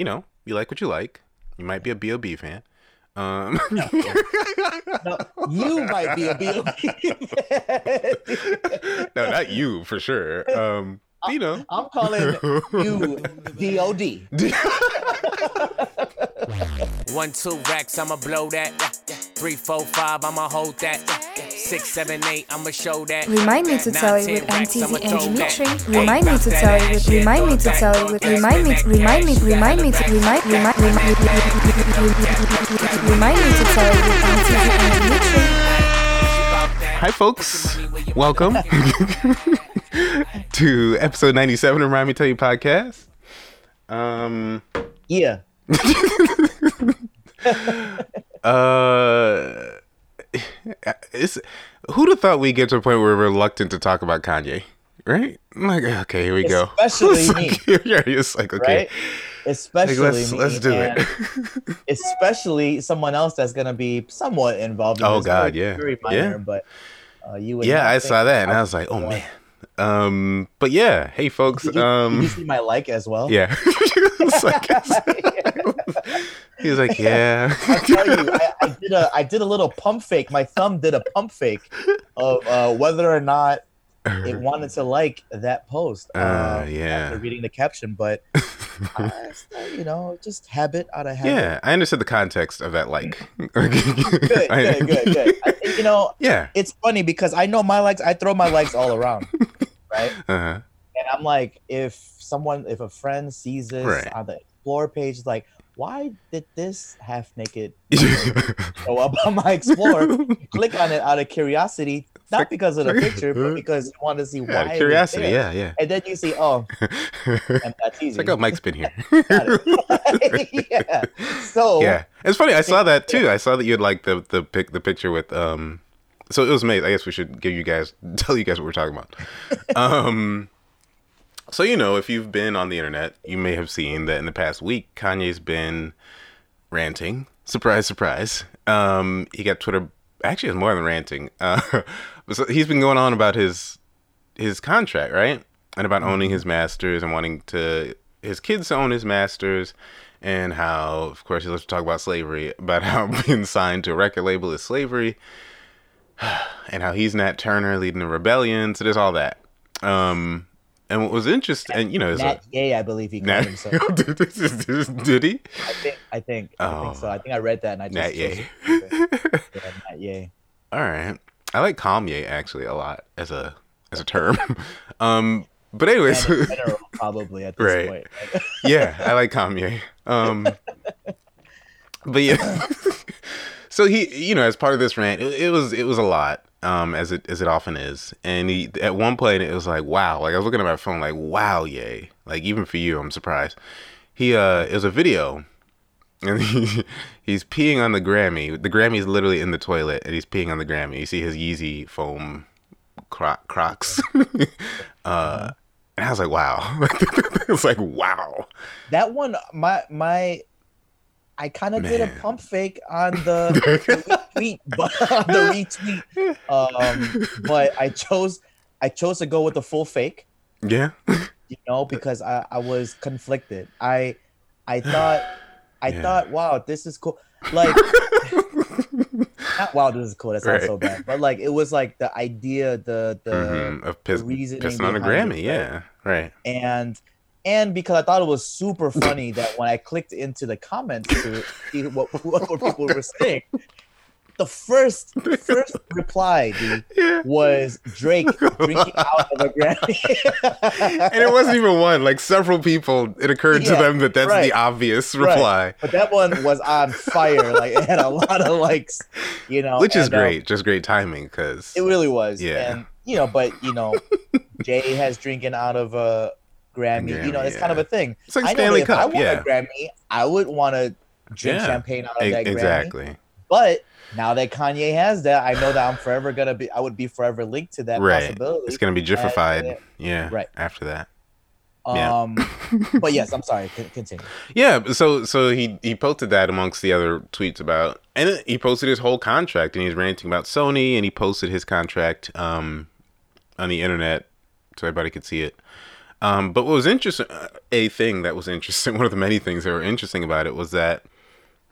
you know, you like what you like. You might be a B.O.B. fan. No. No, you might be a B.O.B. fan. No, not you, for sure. You know. I'm calling you D.O.D. 1, 2 racks, I'ma blow that. 3, 4, 5, I'ma hold that. 6, 7, 8, I'ma show that. Remind me to tell you with MTV and Dimitri. Remind me to tell you with. Remind me to tell you with. Remind me. Remind me. Remind me to. Remind. Remind. Remind me to tell you with MTV and Dimitri. Hi, folks. Welcome to episode 97 of Remind Me to Tell You podcast. Yeah. Who'd have thought we'd get to a point where we're reluctant to talk about Kanye, right? I'm like, okay, here we go. Especially me. It's like, okay. Right? Especially like, let's do it. Especially someone else that's going to be somewhat involved in this. Oh, God, yeah. Very minor, yeah. But, you would I saw that, and I was like, oh, man. But yeah, hey, folks. Did you see my like as well? Yeah. He was like, yeah. I tell you, I did a little pump fake. My thumb did a pump fake of whether or not it wanted to like that post. After reading the caption, but you know, just habit out of habit. Yeah, I understood the context of that like. Good. I think, you know, yeah, it's funny because I know my likes. I throw my likes all around, right? Uh-huh. And I'm like, if a friend sees this on the Explore page, like, why did this half-naked show up on my Explore? Click on it out of curiosity, not because of the picture, but because you want to see why. Out of curiosity, yeah. And then you see, oh, and that's easy. It's like, oh, Mike's been here. Yeah. So yeah, it's funny. I saw that too. I saw that you had like the picture with So it was Mace. I guess we should tell you guys what we're talking about. So, you know, if you've been on the internet, you may have seen that in the past week, Kanye's been ranting. Surprise, surprise. He got Twitter. Actually, it's more than ranting. So he's been going on about his contract, right? And about owning his masters and wanting his kids to own his masters. And how, of course, he loves to talk about slavery, about how being signed to a record label is slavery. And how he's Nat Turner leading the rebellion. So there's all that. And what was interesting, and you know, Nat Gay, I believe he called himself. Did he? I think so. I think I read that, and I just Nat Gay. Yeah, Nat Gay. All right, I like Kanye actually a lot as a term. But anyways, in general, probably at this point. Right? Yeah, I like Kanye. But yeah, so he, you know, as part of this rant, it was a lot. As it often is. And he, at one point, it was like, wow. Like, I was looking at my phone like, wow, yay. Like, even for you, I'm surprised. He, it was a video. And he's peeing on the Grammy. The Grammy's literally in the toilet, and he's peeing on the Grammy. You see his Yeezy foam Crocs. And I was like, wow. It's like, wow. That one, I kind of did a pump fake on the retweet, but I chose to go with the full fake. Yeah, you know, because I was conflicted. I thought, wow, this is cool. Like, not wow, this is cool. That sounds so bad. But like, it was like the idea, the reasoning pissing on a Grammy. It, yeah, right. And because I thought it was super funny that when I clicked into the comments to see what people were saying, the first reply, dude, was Drake drinking out of a Grammy. And it wasn't even one. Like, several people, it occurred to them that that's the obvious reply. Right. But that one was on fire. Like, it had a lot of likes, you know. Which is great. Just great timing, because it really was. Yeah. And, you know, but, you know, Jay has drinking out of a Grammy, you know, it's kind of a thing. It's like Stanley Cup. I want a Grammy. I would want to drink champagne out of that Grammy. Exactly. But now that Kanye has that, I know that I'm forever gonna be. I would be forever linked to that possibility. It's gonna be jiffified. Yeah. Right. After that. But yes, I'm sorry. Continue. Yeah. So he posted that amongst the other tweets about, and he posted his whole contract, and he's ranting about Sony, and he posted his contract on the internet so everybody could see it. But what was interesting, one of the many things that were interesting about it was that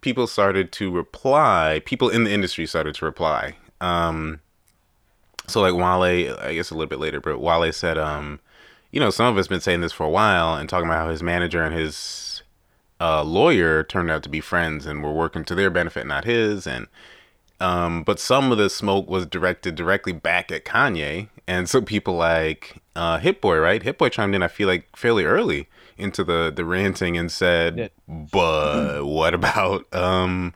people in the industry started to reply. So like Wale, I guess a little bit later, but Wale said, some of us been saying this for a while and talking about how his manager and his lawyer turned out to be friends and were working to their benefit, not his. And but some of the smoke was directed directly back at Kanye. And so people like Hit Boy, right? Hit Boy chimed in, I feel like, fairly early into the ranting and said, yeah. But what about, what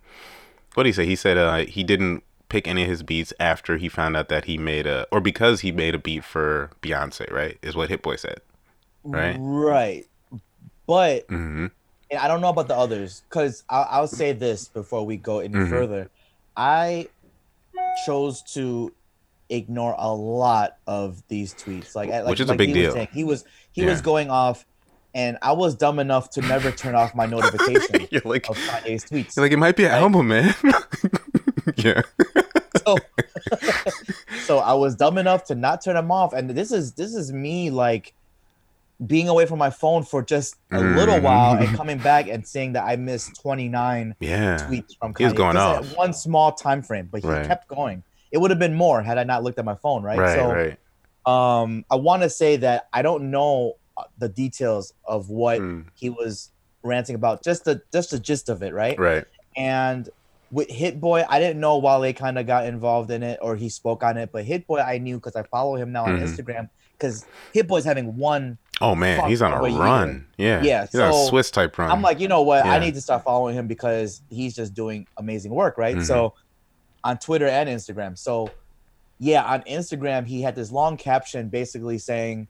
did he say? He said he didn't pick any of his beats after he found out that he made because he made a beat for Beyonce, right? Is what Hit Boy said, right? Right. But and I don't know about the others, because I'll say this before we go any further. I chose to ignore a lot of these tweets, like which is like a big deal. He was going off, and I was dumb enough to never turn off my notification of Kanye's tweets. You're like, it might be an album, man. Yeah. So I was dumb enough to not turn them off, and this is me like being away from my phone for just a little while and coming back and seeing that I missed 29 tweets from Kanye. He was going off at one small time frame, but he kept going. It would have been more had I not looked at my phone, right? I want to say that I don't know the details of what he was ranting about, just the gist of it, right? Right. And with Hit Boy, I didn't know Wale kind of got involved in it or he spoke on it, but Hit Boy I knew because I follow him now on Instagram, because Hit Boy's having one. Oh man, he's on a run. Yeah. Yeah. He's on a Swiss type run. I'm like, you know what? Yeah. I need to start following him because he's just doing amazing work, right? So on Twitter and Instagram. So yeah, on Instagram, he had this long caption basically saying,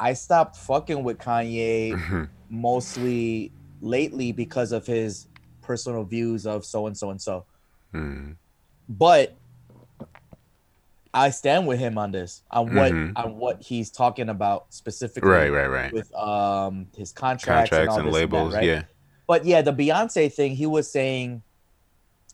I stopped fucking with Kanye mostly lately because of his personal views of so and so and so. But I stand with him on this, on what he's talking about specifically, right. With his contracts and labels, and that, right? Yeah. But yeah, the Beyonce thing, he was saying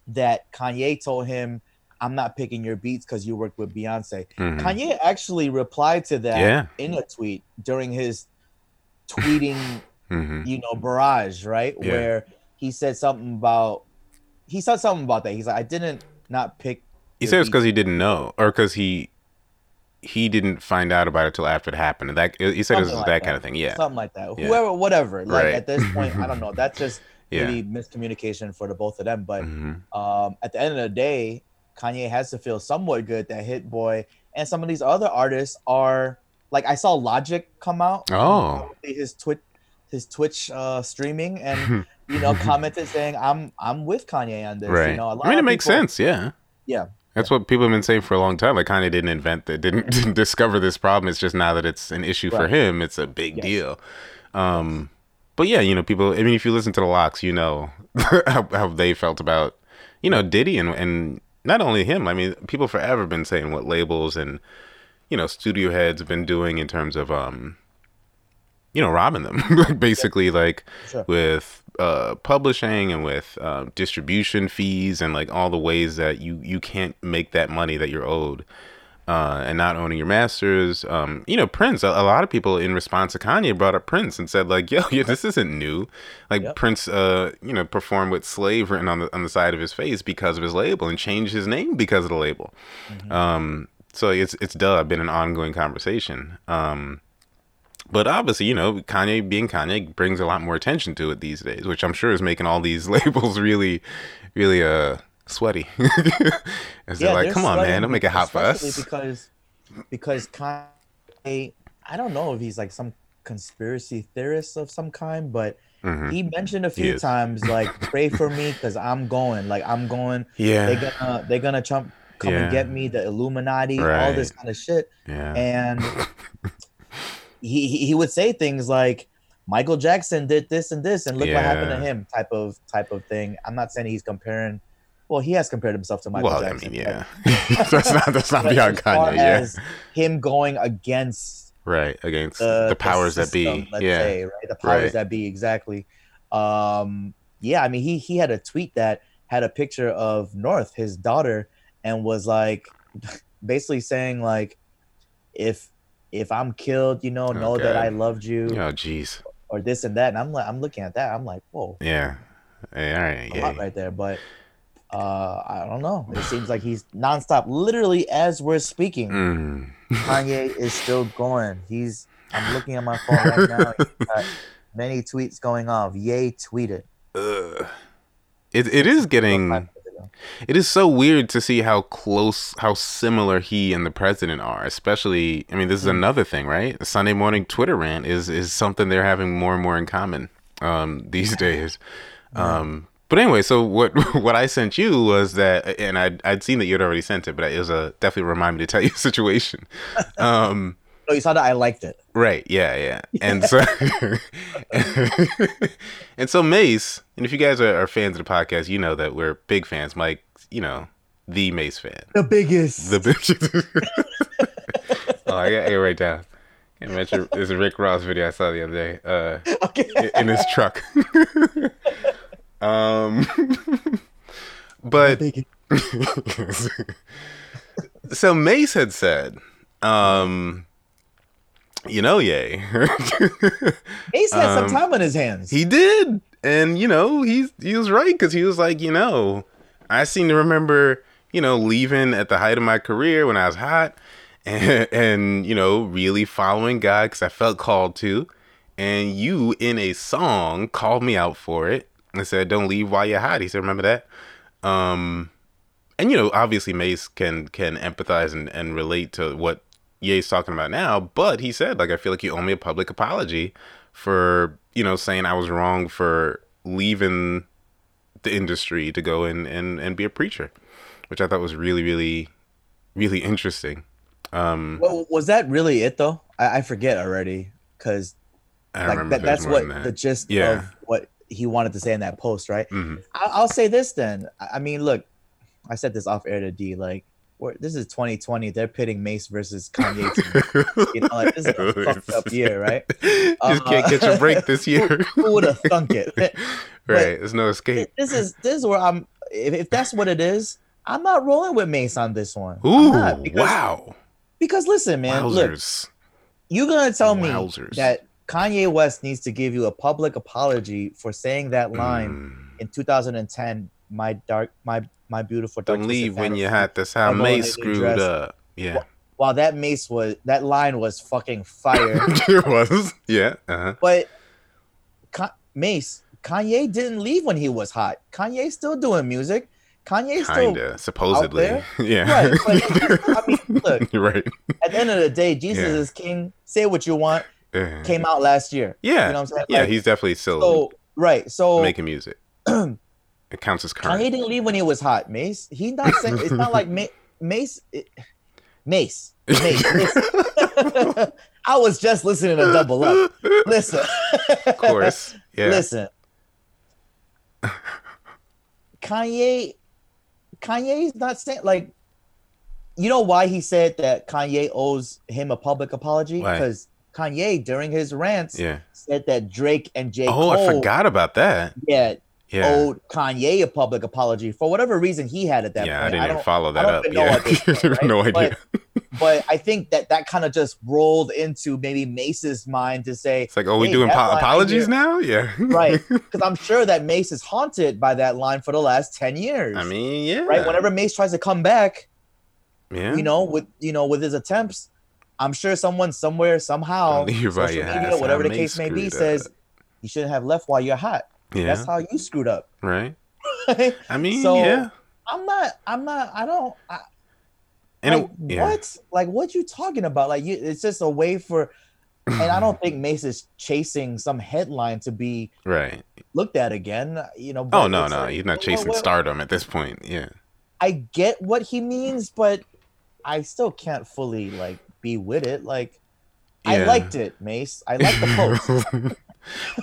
that Kanye told him, "I'm not picking your beats because you worked with Beyonce." Kanye actually replied to that in a tweet during his tweeting, barrage, right? Yeah. Where he said something about that. He's like, "I didn't not pick." He said it's because he didn't know, or because he didn't find out about it till after it happened. And that he said it was like that kind of thing, yeah, something like that. Yeah. Whoever, whatever. Like at this point, I don't know. That's just really miscommunication for the both of them. But at the end of the day, Kanye has to feel somewhat good that Hit Boy and some of these other artists are like. I saw Logic come out. Oh, his Twitch streaming, and commented saying, "I'm with Kanye on this." Right. It makes sense. Yeah. Yeah. That's what people have been saying for a long time. Like Kanye didn't invent that, didn't discover this problem. It's just now that it's an issue for him, it's a big deal. But yeah, people. I mean, if you listen to the Locks, how they felt about Diddy and not only him. I mean, people forever been saying what labels and studio heads have been doing in terms of robbing them, with publishing and with distribution fees and like all the ways that you can't make that money that you're owed, and not owning your masters. Prince, a lot of people in response to Kanye brought up Prince and said like, yo, this isn't new. Like Prince, performed with Slave written on the side of his face because of his label and changed his name because of the label. So it's been an ongoing conversation. But obviously, Kanye being Kanye brings a lot more attention to it these days, which I'm sure is making all these labels really, really sweaty. They're like, come on, man, don't make it hot for us. Because Kanye, I don't know if he's like some conspiracy theorist of some kind, but he mentioned a few times, like, pray for me because I'm going. Like, I'm going. Yeah. They're gonna come and get me, the Illuminati, all this kind of shit. Yeah. And... He would say things like Michael Jackson did this and this and look what happened to him type of thing. I'm not saying he's comparing. Well, he has compared himself to Michael Jackson. That's not beyond Kanye. As him going against the powers that be. Let's say, right? The powers that be, exactly. I mean, he had a tweet that had a picture of North, his daughter, and was like, basically saying like, if. if I'm killed, you know that I loved you. Oh, jeez. Or this and that. And I'm looking at that. I'm like, whoa. Yeah. Hey, all right. A lot right there. But I don't know. It seems like he's nonstop. Literally, as we're speaking, Kanye is still going. I'm looking at my phone right now. He's got many tweets going off. Ye tweeted. It is getting... It is so weird to see how similar he and the president are, especially, I mean, this is another thing, right? The Sunday morning Twitter rant is something they're having more and more in common these days. But anyway, so what I sent you was that, and I'd seen that you'd already sent it, but it was definitely remind me to tell you the situation. Oh, you saw that I liked it. Right, yeah. And so Mace, and if you guys are fans of the podcast, you know that we're big fans. Mike, the Mace fan. The biggest. Oh, I got it right down. I mentioned this Rick Ross video I saw the other day. In his truck. But so Mace had said, Ye. Mace had some time on his hands. He did. And, he was right, because he was like, I seem to remember, leaving at the height of my career when I was hot and really following God because I felt called to. And you, in a song, called me out for it and said, don't leave while you're hot. He said, remember that? And, obviously Mace can empathize and relate to what Ye's talking about now, but he said, like, I feel like you owe me a public apology for, saying I was wrong for leaving the industry to go and be a preacher, which I thought was really, really, really interesting. Well, was that really it, though? I forget already, because like, that's what the gist of what he wanted to say in that post, right? Mm-hmm. I'll say this, then. I mean, look, I said this off air to D, like, this is 2020. They're pitting Mace versus Kanye. Like, this is a fucked up year, right? Just can't get your break this year. Who would have thunk it? Right, there's no escape. This is where I'm. If that's what it is, I'm not rolling with Mace on this one. Ooh, wow! Because listen, man, look, you're gonna tell me that Kanye West needs to give you a public apology for saying that line in 2010. My beautiful dark. Don't leave when you're hot. That's how Mace screwed up. Yeah. While that Mace was, that line was fucking fire. It was. Yeah. Uh-huh. But Kanye didn't leave when he was hot. Kanye's still doing music. Kanye's still supposedly out there. Yeah. Right. But, I mean, look. You're right. At the end of the day, Jesus is king. Say what you want. Came out last year. Yeah. You know what I'm saying? Yeah. Like, he's definitely still making music. It counts as current. Kanye didn't leave when he was hot, Mace. He's not saying it's not like Mace. Mace. I was just listening to Double Up. Listen, of course, yeah. Listen, Kanye's not saying, like, you know why he said that Kanye owes him a public apology? Because Kanye during his rants said that Drake and J. Cole. Oh, I forgot about that. Yeah. Owed Kanye a public apology for whatever reason he had at that point. I didn't even follow that up. No idea. But I think that kind of just rolled into maybe Mace's mind to say, it's like, oh, we doing apologies now? Yeah. Right. Because I'm sure that Mace is haunted by that line for the last 10 years. I mean, yeah. Right. Whenever Mace tries to come back, with his attempts, I'm sure someone somewhere, somehow, social media, whatever the case may be, says, you shouldn't have left while you're hot. Yeah. That's how you screwed up, right? I mean, so what you talking about? Like, it's just a way for, and I don't think Mace is chasing some headline to be looked at again. But he's not chasing stardom at this point. Yeah, I get what he means, but I still can't fully be with it. I liked it, Mace. I liked the post.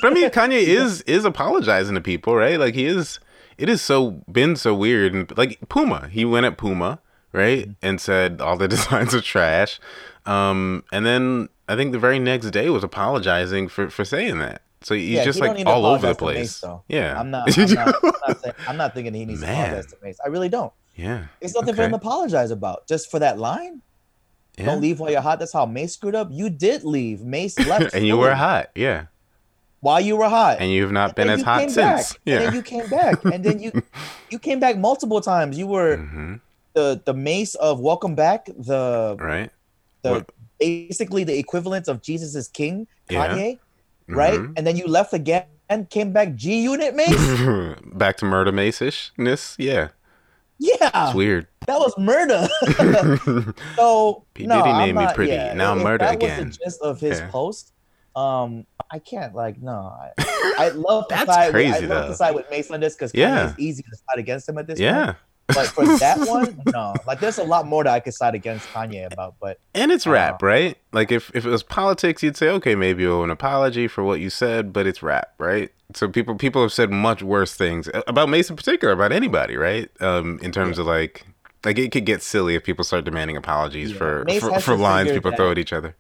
But I mean, Kanye is apologizing to people, right? Like, he is. It has been so weird, and like Puma, he went at Puma, right, and said all the designs are trash. And then I think the very next day was apologizing for saying that. So he's just all over the place. Mace, I'm not thinking he needs to apologize to Mace. I really don't. Yeah, it's nothing for him to apologize about, just for that line. Yeah. Don't leave while you're hot. That's how Mace screwed up. You did leave. Mace left. And you were hot. Yeah. While you were hot. And you've not been as hot since. Yeah. And then you came back. And then you came back multiple times. You were the Mace of Welcome Back. Basically the equivalent of Jesus is King, Kanye. Yeah. Right? Mm-hmm. And then you left again and came back G-Unit Mace. Back to Murder Mace-ishness. Yeah. Yeah. It's weird. That was murder. So P. Diddy made me pretty. Yeah, now murder that again. That was the gist of his post. I can't I love to side with Mace on this because it's easy to side against him at this point. But for that one, no. Like there's a lot more that I could side against Kanye about, but and it's rap, right? Like if it was politics, you'd say, okay, maybe an apology for what you said, but it's rap, right? So people have said much worse things about Mace in particular, about anybody, right? In terms of like it could get silly if people start demanding apologies for lines people throw at each other.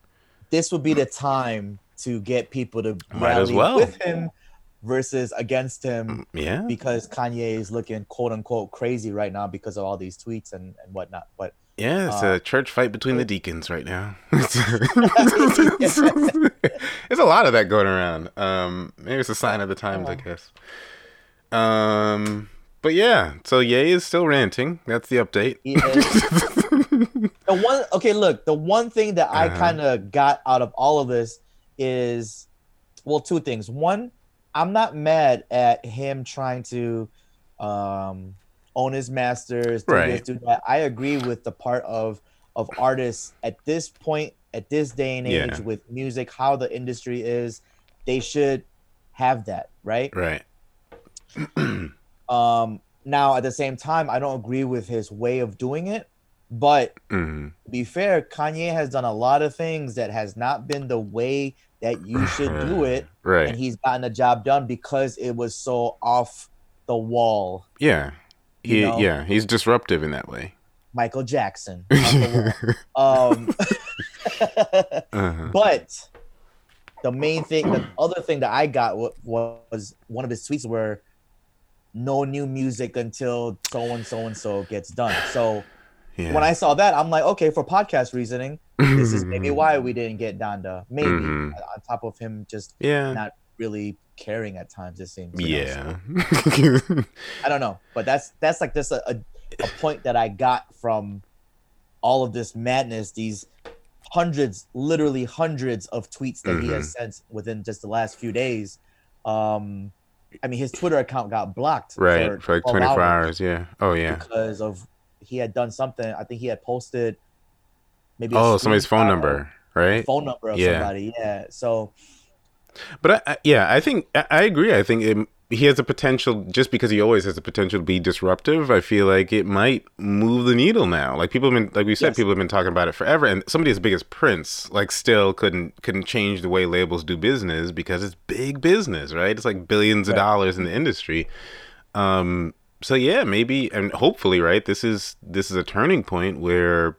This would be the time to get people to rally with him versus against him, because Kanye is looking quote unquote crazy right now because of all these tweets and whatnot. But yeah, it's a church fight between the deacons right now. There's a lot of that going around. Maybe it's a sign of the times, I guess. But yeah, so Ye is still ranting. That's the update. The one thing that I kind of got out of all of this is, well, two things. One, I'm not mad at him trying to own his masters, do this, do that. I agree with the part of artists at this point, at this day and age with music, how the industry is, they should have that, right? Right. Now, at the same time, I don't agree with his way of doing it, but to be fair, Kanye has done a lot of things that has not been the way that you should do it, right? And he's gotten the job done because it was so off the wall. Yeah, he's disruptive in that way. Michael Jackson. But the main thing, the other thing that I got was one of his tweets where no new music until so and so gets done. So when I saw that, I'm like, okay, for podcast reasoning, this is maybe why we didn't get Donda. Maybe on top of him just not really caring at times, it seems. So, I don't know, but that's like just a point that I got from all of this madness. These hundreds of tweets that he has sent within just the last few days. I mean, his Twitter account got blocked for like 24 hours. Yeah. Oh yeah. Because of he had done something. I think he had posted maybe somebody's phone number, right? Phone number of somebody. Yeah. So. But I agree. I think he has a potential, just because he always has the potential to be disruptive. I feel like it might move the needle now. Like people have been, like we said, people have been talking about it forever. And somebody as big as Prince, like, still couldn't change the way labels do business because it's big business, right? It's like billions of dollars in the industry. So yeah, maybe and hopefully, right? This is a turning point where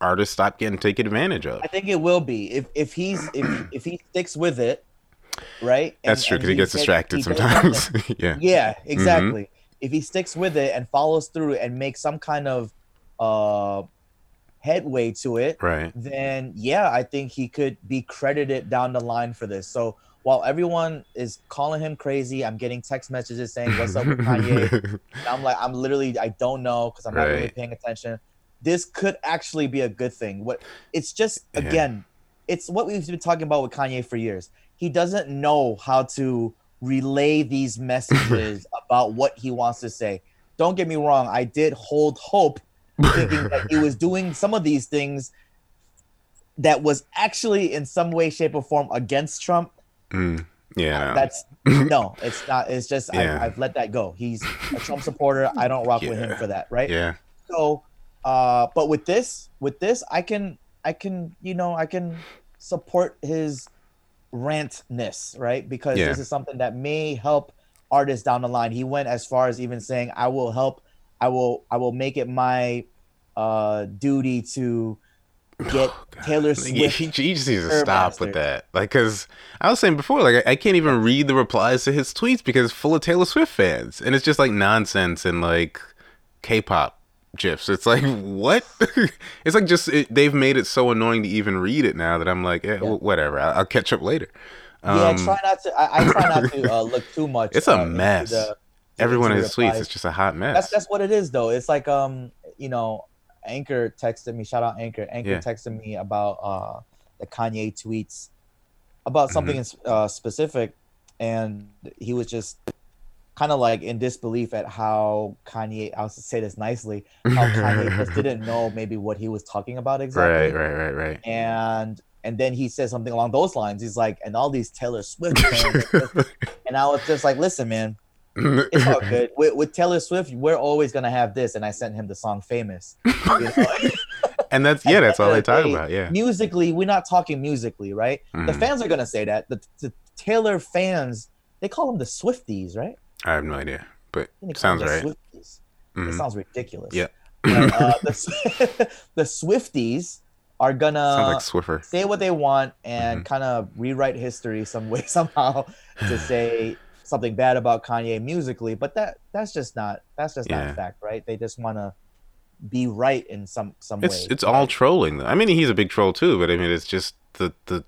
artists stop getting taken advantage of. I think it will be if he sticks with it. Right, that's true, because he gets distracted sometimes. Yeah, exactly. If he sticks with it and follows through and makes some kind of headway to it, right, then I think he could be credited down the line for this. So while everyone is calling him crazy, I'm getting text messages saying what's up with Kanye, and I'm like, I'm literally, I don't know, because I'm not really paying attention. This could actually be a good thing. What it's just again, it's what we've been talking about with Kanye for years. He doesn't know how to relay these messages about what he wants to say. Don't get me wrong. I did hold hope thinking that he was doing some of these things that was actually in some way, shape, or form against Trump. No, it's not. It's just I've let that go. He's a Trump supporter. I don't rock with him for that, right? Yeah. So, but with this, I can support his rantness, right? Because this is something that may help artists down the line. He went as far as even saying, I will make it my duty to get Taylor Swift. He just needs to stop with that. Like, because I was saying before, like, I can't even read the replies to his tweets because it's full of Taylor Swift fans, and it's just like nonsense and like K-pop gifs. It's like, what? It's like just they've made it so annoying to even read it now that I'm like, whatever. I'll catch up later. I try not to look too much. It's a mess. Everyone is sweet. It's just a hot mess. That's what it is, though. It's like Anchor texted me. Shout out Anchor. Anchor texted me about the Kanye tweets about something specific, and he was just kind of like in disbelief at how Kanye, I'll say this nicely, how Kanye just didn't know maybe what he was talking about exactly. Right. And then he said something along those lines. He's like, and all these Taylor Swift fans. And I was just like, listen, man, it's all good. With Taylor Swift, we're always going to have this. And I sent him the song Famous. You know? And that's all they talk about. Yeah. Musically, we're not talking musically, right? Mm. The fans are going to say that. The Taylor fans, they call them the Swifties, right? I have no idea, but sounds right. Mm-hmm. It sounds ridiculous. Yeah. But, the Swifties are going like to say what they want and kind of rewrite history some way, somehow, to say something bad about Kanye musically. But that's just not a fact, right? They just want to be right in some way. It's all trolling, though. I mean, he's a big troll, too, but I mean, it's just it's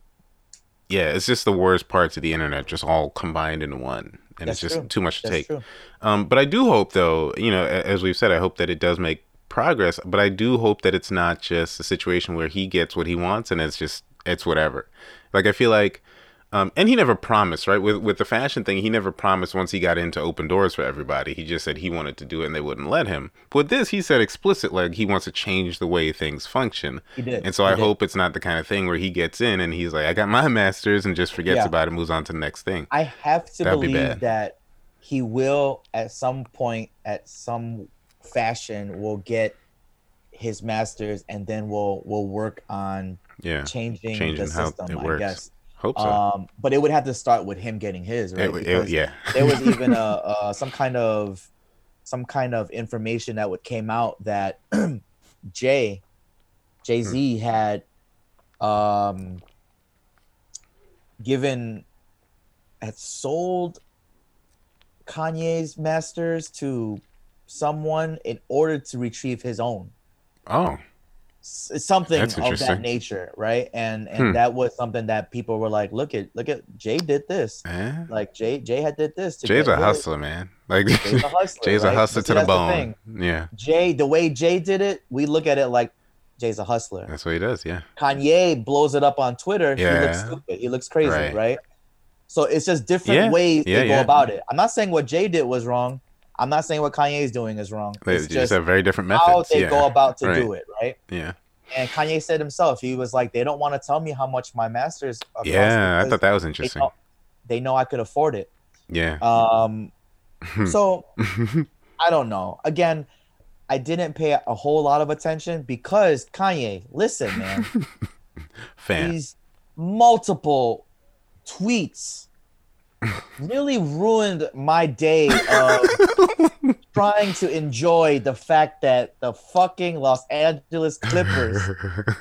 just the worst parts of the internet just all combined into one. And that's it's just true. Too much to that's take. True. But I do hope, though, as we've said, I hope that it does make progress. But I do hope that it's not just a situation where he gets what he wants and it's whatever. Like, I feel like, and he never promised, right? With the fashion thing, he never promised once he got into open doors for everybody. He just said he wanted to do it and they wouldn't let him. But with this, he said explicit, like, he wants to change the way things function. He did. And so I hope it's not the kind of thing where he gets in and he's like, I got my master's, and just forgets about it, moves on to the next thing. I have to believe that he will, at some point, at some fashion, will get his master's, and then will work on changing the system, how it works. I guess. Hope so. But it would have to start with him getting his, right? There was even some kind of information that came out that Jay-Z had sold Kanye's masters to someone in order to retrieve his own. Oh. Something of that nature, right? And that was something that people were like, look at Jay did this, man. Like Jay had did this. Jay's a hustler, man. Like Jay's a hustler to the bone. Yeah. Jay, the way Jay did it, we look at it like Jay's a hustler. That's what he does. Yeah. Kanye blows it up on Twitter. Yeah. He looks stupid. He looks crazy, right? So it's just different ways they go about it. I'm not saying what Jay did was wrong. I'm not saying what Kanye's doing is wrong. It's just a very different method. How they go about to do it, right? Yeah. And Kanye said himself, he was like, they don't want to tell me how much my masters are costing. Yeah, I thought that was interesting. They know I could afford it. Yeah. So, I don't know. Again, I didn't pay a whole lot of attention because Kanye, listen, man. Fan. These multiple tweets really ruined my day of trying to enjoy the fact that the fucking Los Angeles Clippers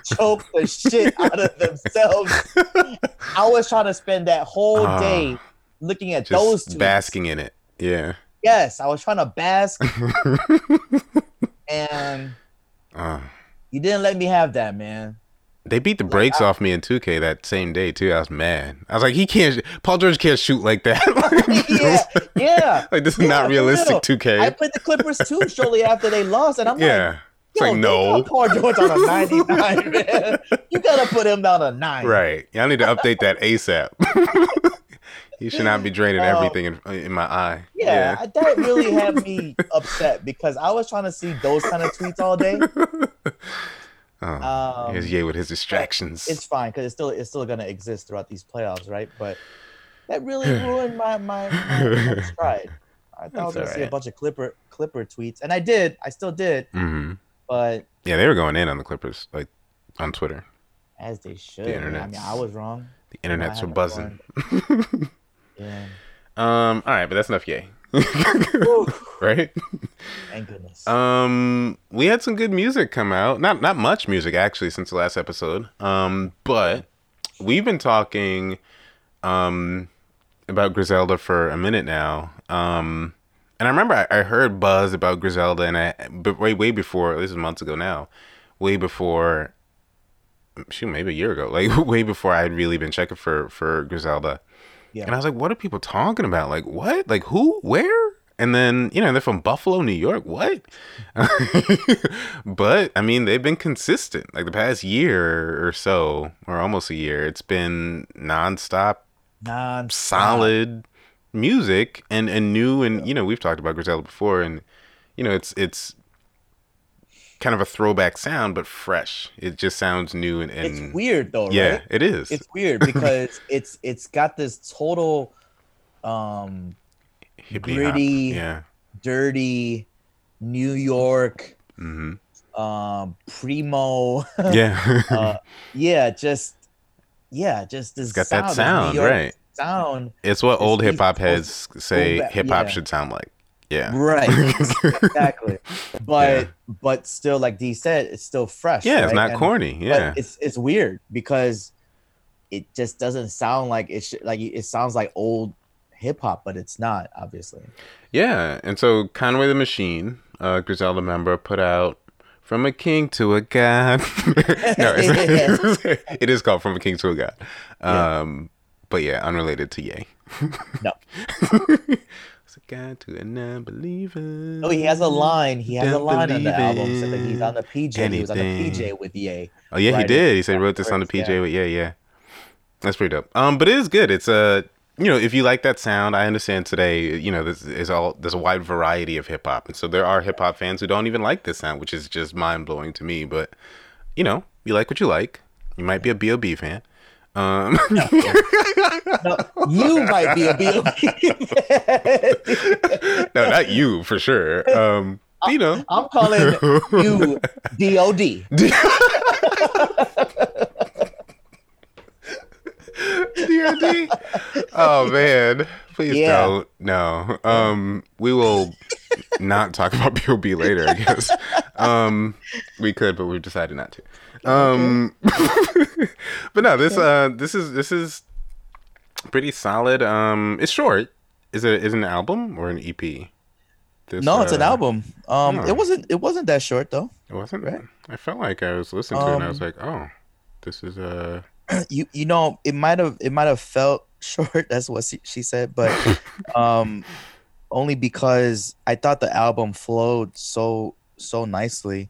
choked the shit out of themselves. I was trying to spend that whole day looking at those two. Basking in it. Yeah. Yes, I was trying to bask. And you didn't let me have that, man. They beat the brakes off me in 2K that same day, too. I was mad. I was like, Paul George can't shoot like that. Like, this is not realistic, 2K. I played the Clippers, too, shortly after they lost, and I'm like, it's like, no. Paul George on a 99, man. You gotta put him down a 9. Right. Y'all need to update that ASAP. He should not be draining everything in my eye. Yeah, that really had me upset because I was trying to see those kind of tweets all day. Oh, here's Ye with his distractions. It's fine because it's still gonna exist throughout these playoffs, right? But that really ruined my stride. I thought I was gonna see a bunch of Clipper tweets, and I did. I still did. Mm-hmm. But yeah, they were going in on the Clippers, like on Twitter, as they should. The internet. I mean, I was wrong. The internets were buzzing. Yeah. All right, but that's enough, Ye. Right? Thank goodness. We had some good music come out. Not much music actually since the last episode. But we've been talking about Griselda for a minute now. And I remember I heard buzz about Griselda, and way before, this is months ago now, way before, shoot, maybe a year ago, like way before I had really been checking for Griselda. Yeah. And I was like, what are people talking about? Like, what? Like, who? Where? And then, you know, they're from Buffalo, New York. What? But, I mean, they've been consistent. Like, the past year or so, or almost a year, it's been nonstop. Solid music and new. And, you know, we've talked about Griselda before. And, you know, it's kind of a throwback sound, but fresh. It just sounds new. And it's weird, though, yeah, right? It is. It's weird because it's got this total... gritty, dirty New York, primo. Just this. It's got sound, that sound, right? Sound. It's what old hip hop heads say hip hop should sound like. Yeah, right. Exactly. But still, like D said, it's still fresh. Yeah, right? It's not corny. Yeah, but it's weird because it just doesn't sound like it should. Like it sounds like old hip-hop, but it's not, obviously. Yeah. And so Conway the Machine, Griselda member, put out From a King to a God. It is called From a King to a God. But yeah, unrelated to Ye. No. It's a God to a non-believer. Oh, he has a line. He has a line on the album. So that he's on the PJ. Anything. He was on the PJ with Ye. Oh yeah, he did. He said he wrote this on the PJ with Ye. Yeah. That's pretty dope. But it is good. It's a... You know, if you like that sound, I understand today, you know, there's a wide variety of hip hop. And so there are hip hop fans who don't even like this sound, which is just mind blowing to me. But, you know, you like what you like. You might be a B.O.B. fan. No, you might be a B.O.B. fan. No, not you, for sure. You know. I'm calling you D.O.D. D.O.D. Oh man, please don't. No, we will not talk about B.O.B. later, I guess. We could, but we've decided not to. But no, this is pretty solid. It's short. Is it an album or an EP? It's an album. It wasn't that short though. It wasn't, right? I felt like I was listening to it and I was like, oh, this is a. You know, it might have felt short. That's what she said, but only because I thought the album flowed so nicely.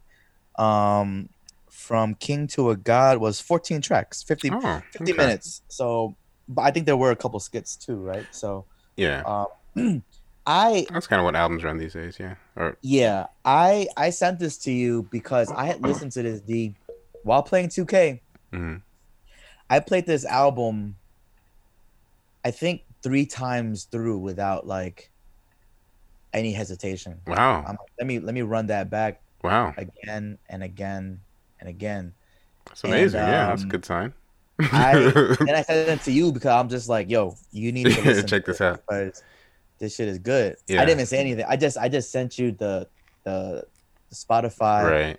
From King to a God was 14 tracks, 50 minutes. So, but I think there were a couple skits too, right? So yeah, that's kind of what albums run these days, yeah. Or, yeah, I sent this to you because I had listened to this while playing 2K. Mm-hmm. I played this album, I think 3 times through without like any hesitation. Wow! Let me run that back. Wow! Again and again and again. That's amazing. And, yeah, that's a good sign. I said it to you because I'm just like, yo, you need to listen check to this out. This shit is good. Yeah. I didn't even say anything. I just sent you the Spotify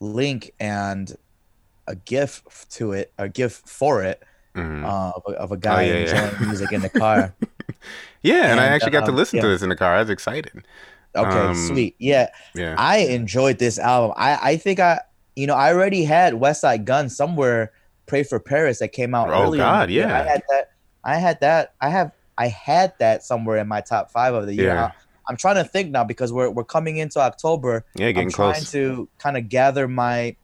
link and a gift for it of a guy enjoying music in the car. Yeah, and I actually got to listen to this in the car. I was excited. Okay, sweet. Yeah, I enjoyed this album. I think I already had West Side Gun somewhere, Pray for Paris, that came out earlier. Oh God, yeah. I had that somewhere in my top 5 of the year. Yeah. I'm trying to think now because we're coming into October. Yeah, getting close. I'm trying to kind of gather my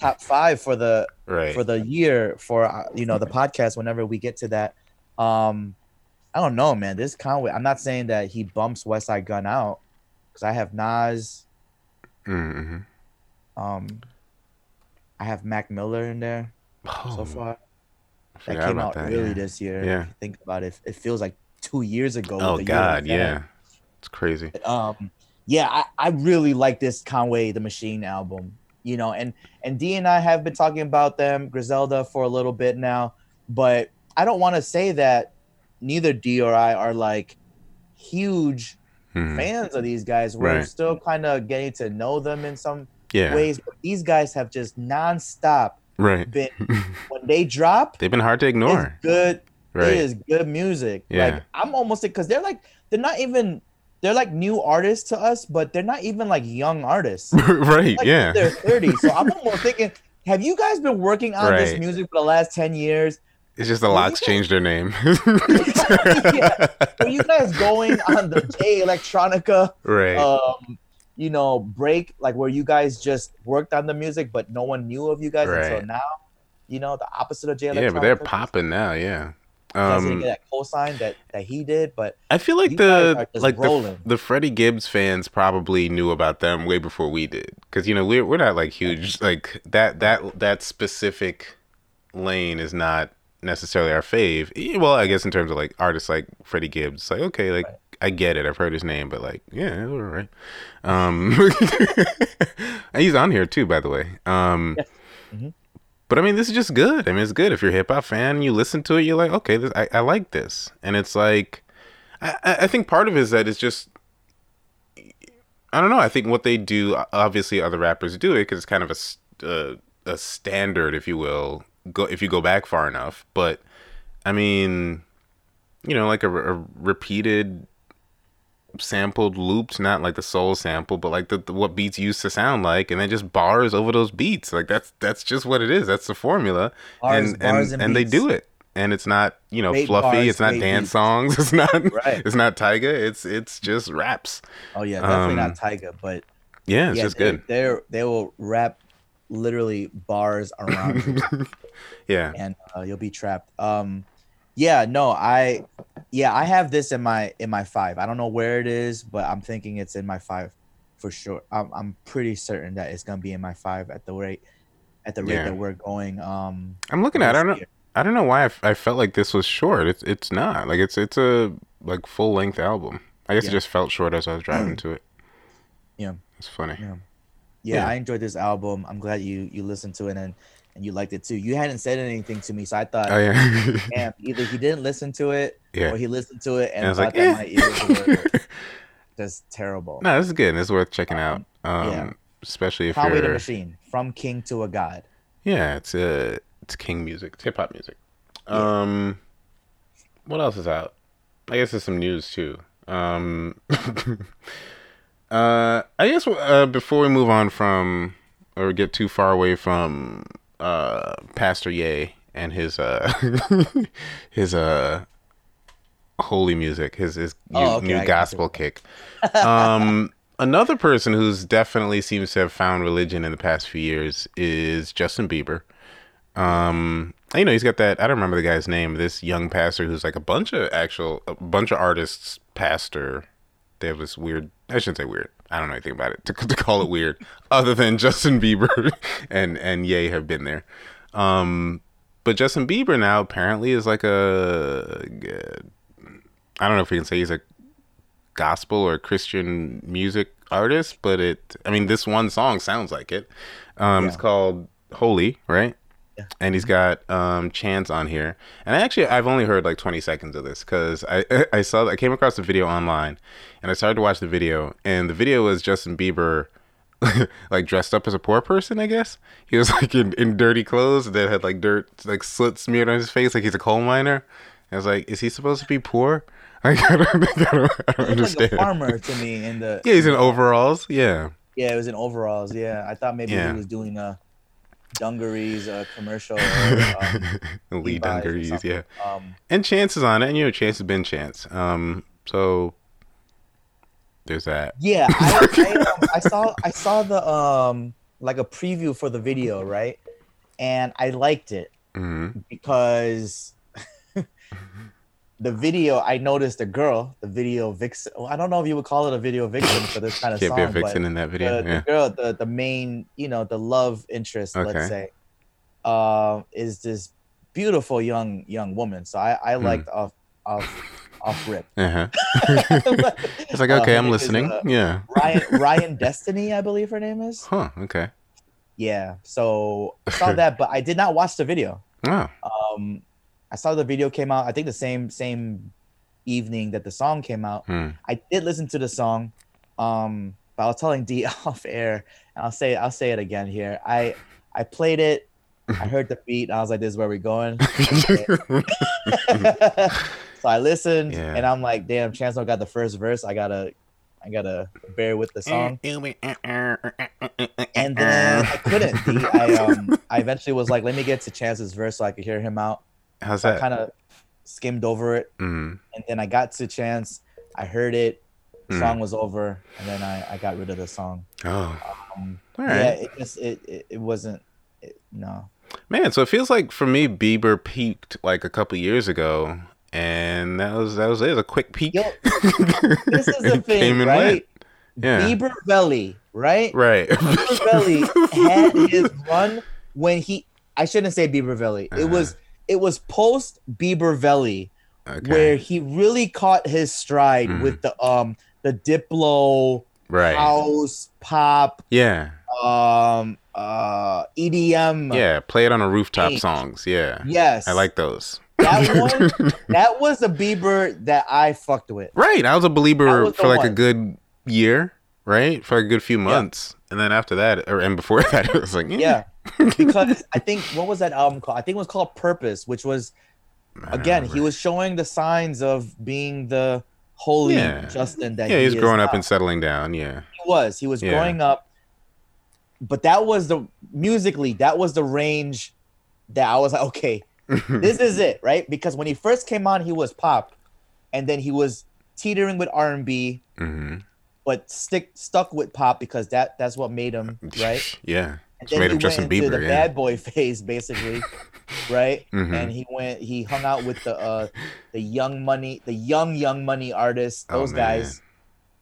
top 5 for the for the year for the podcast whenever we get to that. I don't know, man. This Conway. I'm not saying that he bumps West Side Gun out because I have Nas. I have Mac Miller in there so far. That came out early this year. Yeah. If you think about it. It feels like 2 years ago. Oh God, yeah. It's crazy. I really like this Conway the Machine album, you know, and D and I have been talking about them, Griselda, for a little bit now, but I don't want to say that neither D or I are like huge fans of these guys. We're still kind of getting to know them in some ways, but these guys have just nonstop been, when they drop, they've been hard to ignore. It's good. It is good music. Like I'm almost because they're like they're not even, they're like new artists to us, but they're not even like young artists. Right, like, yeah. They're 30. So I'm almost thinking, have you guys been working on this music for the last 10 years? It's just a lot's changed their name. Yeah. Were you guys going on the J Electronica, you know, break, like where you guys just worked on the music, but no one knew of you guys until now? You know, the opposite of J Electronica. Yeah, but they're popping now, you guys didn't get that co-sign that he did, but I feel like the Freddie Gibbs fans probably knew about them way before we did, because you know we're not like huge, like that specific lane is not necessarily our fave. Well, I guess in terms of like artists like Freddie Gibbs, like okay, like I get it, I've heard his name, but like yeah, all right. He's on here too, by the way. Yes. Mm-hmm. But I mean, this is just good. I mean, it's good. If you're a hip hop fan, you listen to it, you're like, okay, this, I like this. And it's like, I think part of it is that it's just, I don't know. I think what they do, obviously other rappers do it because it's kind of a standard, if you will, if you go back far enough. But I mean, you know, like a repeated sampled loops, not like the soul sample, but like the what beats used to sound like, and then just bars over those beats. Like that's just what it is. That's the formula. Bars, and they do it, and it's not, you know, fluffy. Bars, it's not dance beats. Songs. It's not It's not Tyga. It's just raps. Oh yeah, definitely not Tyga, but yeah, just good. They will rap literally bars around you. Yeah, and you'll be trapped. I have this in my five. I don't know where it is, but I'm thinking it's in my five for sure. I'm pretty certain that it's gonna be in my five at the rate that we're going. I'm looking at it. I don't know why I felt like this was short. It's not like it's a like full length album. I guess it just felt short as I was driving to it. Yeah, it's funny. Yeah, I enjoyed this album. I'm glad you listened to it and you liked it too. You hadn't said anything to me, so I thought, damn, either he didn't listen to it, or he listened to it and I was like, that my ears were just terrible. No, this is good. It's worth checking out, especially if Conway you're the Machine, From King to a God. Yeah, it's King music, it's hip hop music. Yeah. What else is out? I guess there's some news too. I guess before we move on from or get too far away from Pastor Ye and his his holy music, new gospel kick. Another person who's definitely seems to have found religion in the past few years is Justin Bieber. You know, he's got that, I don't remember the guy's name, this young pastor who's like a bunch of artists pastor. They have this weird, I shouldn't say weird, I don't know anything about it to call it weird, other than Justin Bieber and Ye have been there. But Justin Bieber now apparently is like I don't know if we can say he's a gospel or Christian music artist, but this one song sounds like it. It's called Holy, right? Yeah. And he's got Chance on here. And I've only heard like 20 seconds of this because I came across the video online and I started to watch the video. And the video was Justin Bieber like dressed up as a poor person, I guess. He was like in dirty clothes that had like dirt, like soot smeared on his face, like he's a coal miner. And I was like, is he supposed to be poor? I don't understand. He was like a farmer to me. Yeah, he's in overalls. Yeah. Yeah, it was in overalls. Yeah. I thought maybe he was doing dungarees commercial Lee dungarees, and Chance is on it, and you know Chance has been Chance, so there's that. I saw the like a preview for the video, right? And I liked it because the video, I noticed a girl, the video vixen. Well, I don't know if you would call it a video vixen for this kind of song. Can't be a vixen in that video. The girl, the main, you know, the love interest, let's say, is this beautiful young woman. So I liked off rip. Uh-huh. It's like, okay, I'm listening. Yeah. Ryan Destiny, I believe her name is. Huh. Okay. Yeah. So I saw that, but I did not watch the video. Oh. I saw the video came out, I think the same evening that the song came out. I did listen to the song, but I was telling D off air, and I'll say it again here. I played it, I heard the beat, and I was like, this is where we're going. So So I listened, and I'm like, damn, Chance don't got the first verse. I gotta bear with the song. And then I couldn't. I eventually was like, let me get to Chance's verse so I could hear him out. How's that? I kind of skimmed over it, and then I got to Chance. I heard it. Song was over, and then I got rid of the song. All right. Yeah, it just it wasn't no. Man, so it feels like for me, Bieber peaked like a couple years ago, and that was it. A quick peak. Yo, this is the thing, right? Yeah. Bieber Belly, right? Right. Bieber Belly had his run when I shouldn't say Bieber Belly. Uh-huh. It was post Bieber Belly, where he really caught his stride with the Diplo house pop. Yeah. EDM. Yeah, play it on a rooftop songs. Yeah. Yes. I like those. That one, that was a Bieber that I fucked with. Right. I was a Belieber for like a good year, right? For a good few months. Yeah. And then after that, and before that, it was like, because I think, what was that album called? I think it was called Purpose, which was, again, he was showing the signs of being the holy Justin that he was growing up and settling down. Yeah. He was growing up. But that was the range that I was like, okay, this is it, right? Because when he first came on, he was pop, and then he was teetering with R&B, but stuck with pop because that's what made him, right? And then made him Justin Bieber, the bad boy phase, basically, right? And he hung out with the Young Money artists, those guys.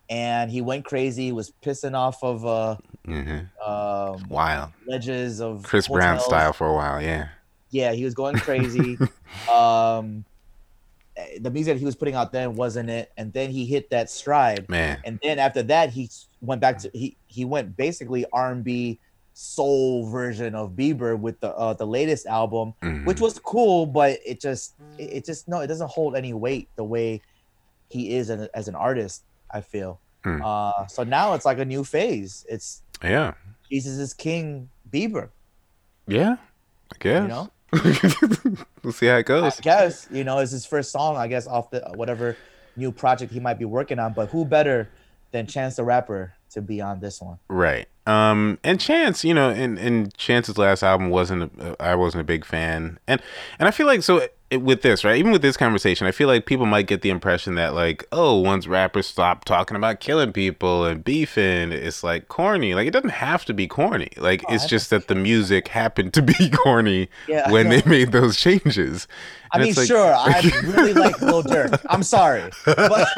And he went crazy. He was pissing off of wild ledges of Chris Brown style for a while. Yeah, he was going crazy. The music that he was putting out then wasn't it, and then he hit that stride, man. And then after that, he went back to he went basically R&B soul version of Bieber with the latest album, which was cool, but it doesn't hold any weight the way he is as an artist, I feel. So now it's like a new phase. It's Jesus is King Bieber. Yeah, I guess. You know, we'll see how it goes. I guess, you know, it's his first song, I guess, off the whatever new project he might be working on. But who better than Chance the Rapper to be on this one? Right. And Chance, you know, and Chance's last album I wasn't a big fan, and I feel like so. With this, right? Even with this conversation, I feel like people might get the impression that, like, oh, once rappers stop talking about killing people and beefing, it's like corny. Like, it doesn't have to be corny. Like, it's just that the music happened to be corny when they made those changes. And I mean, like, sure, I really like Lil Durk. I'm sorry, but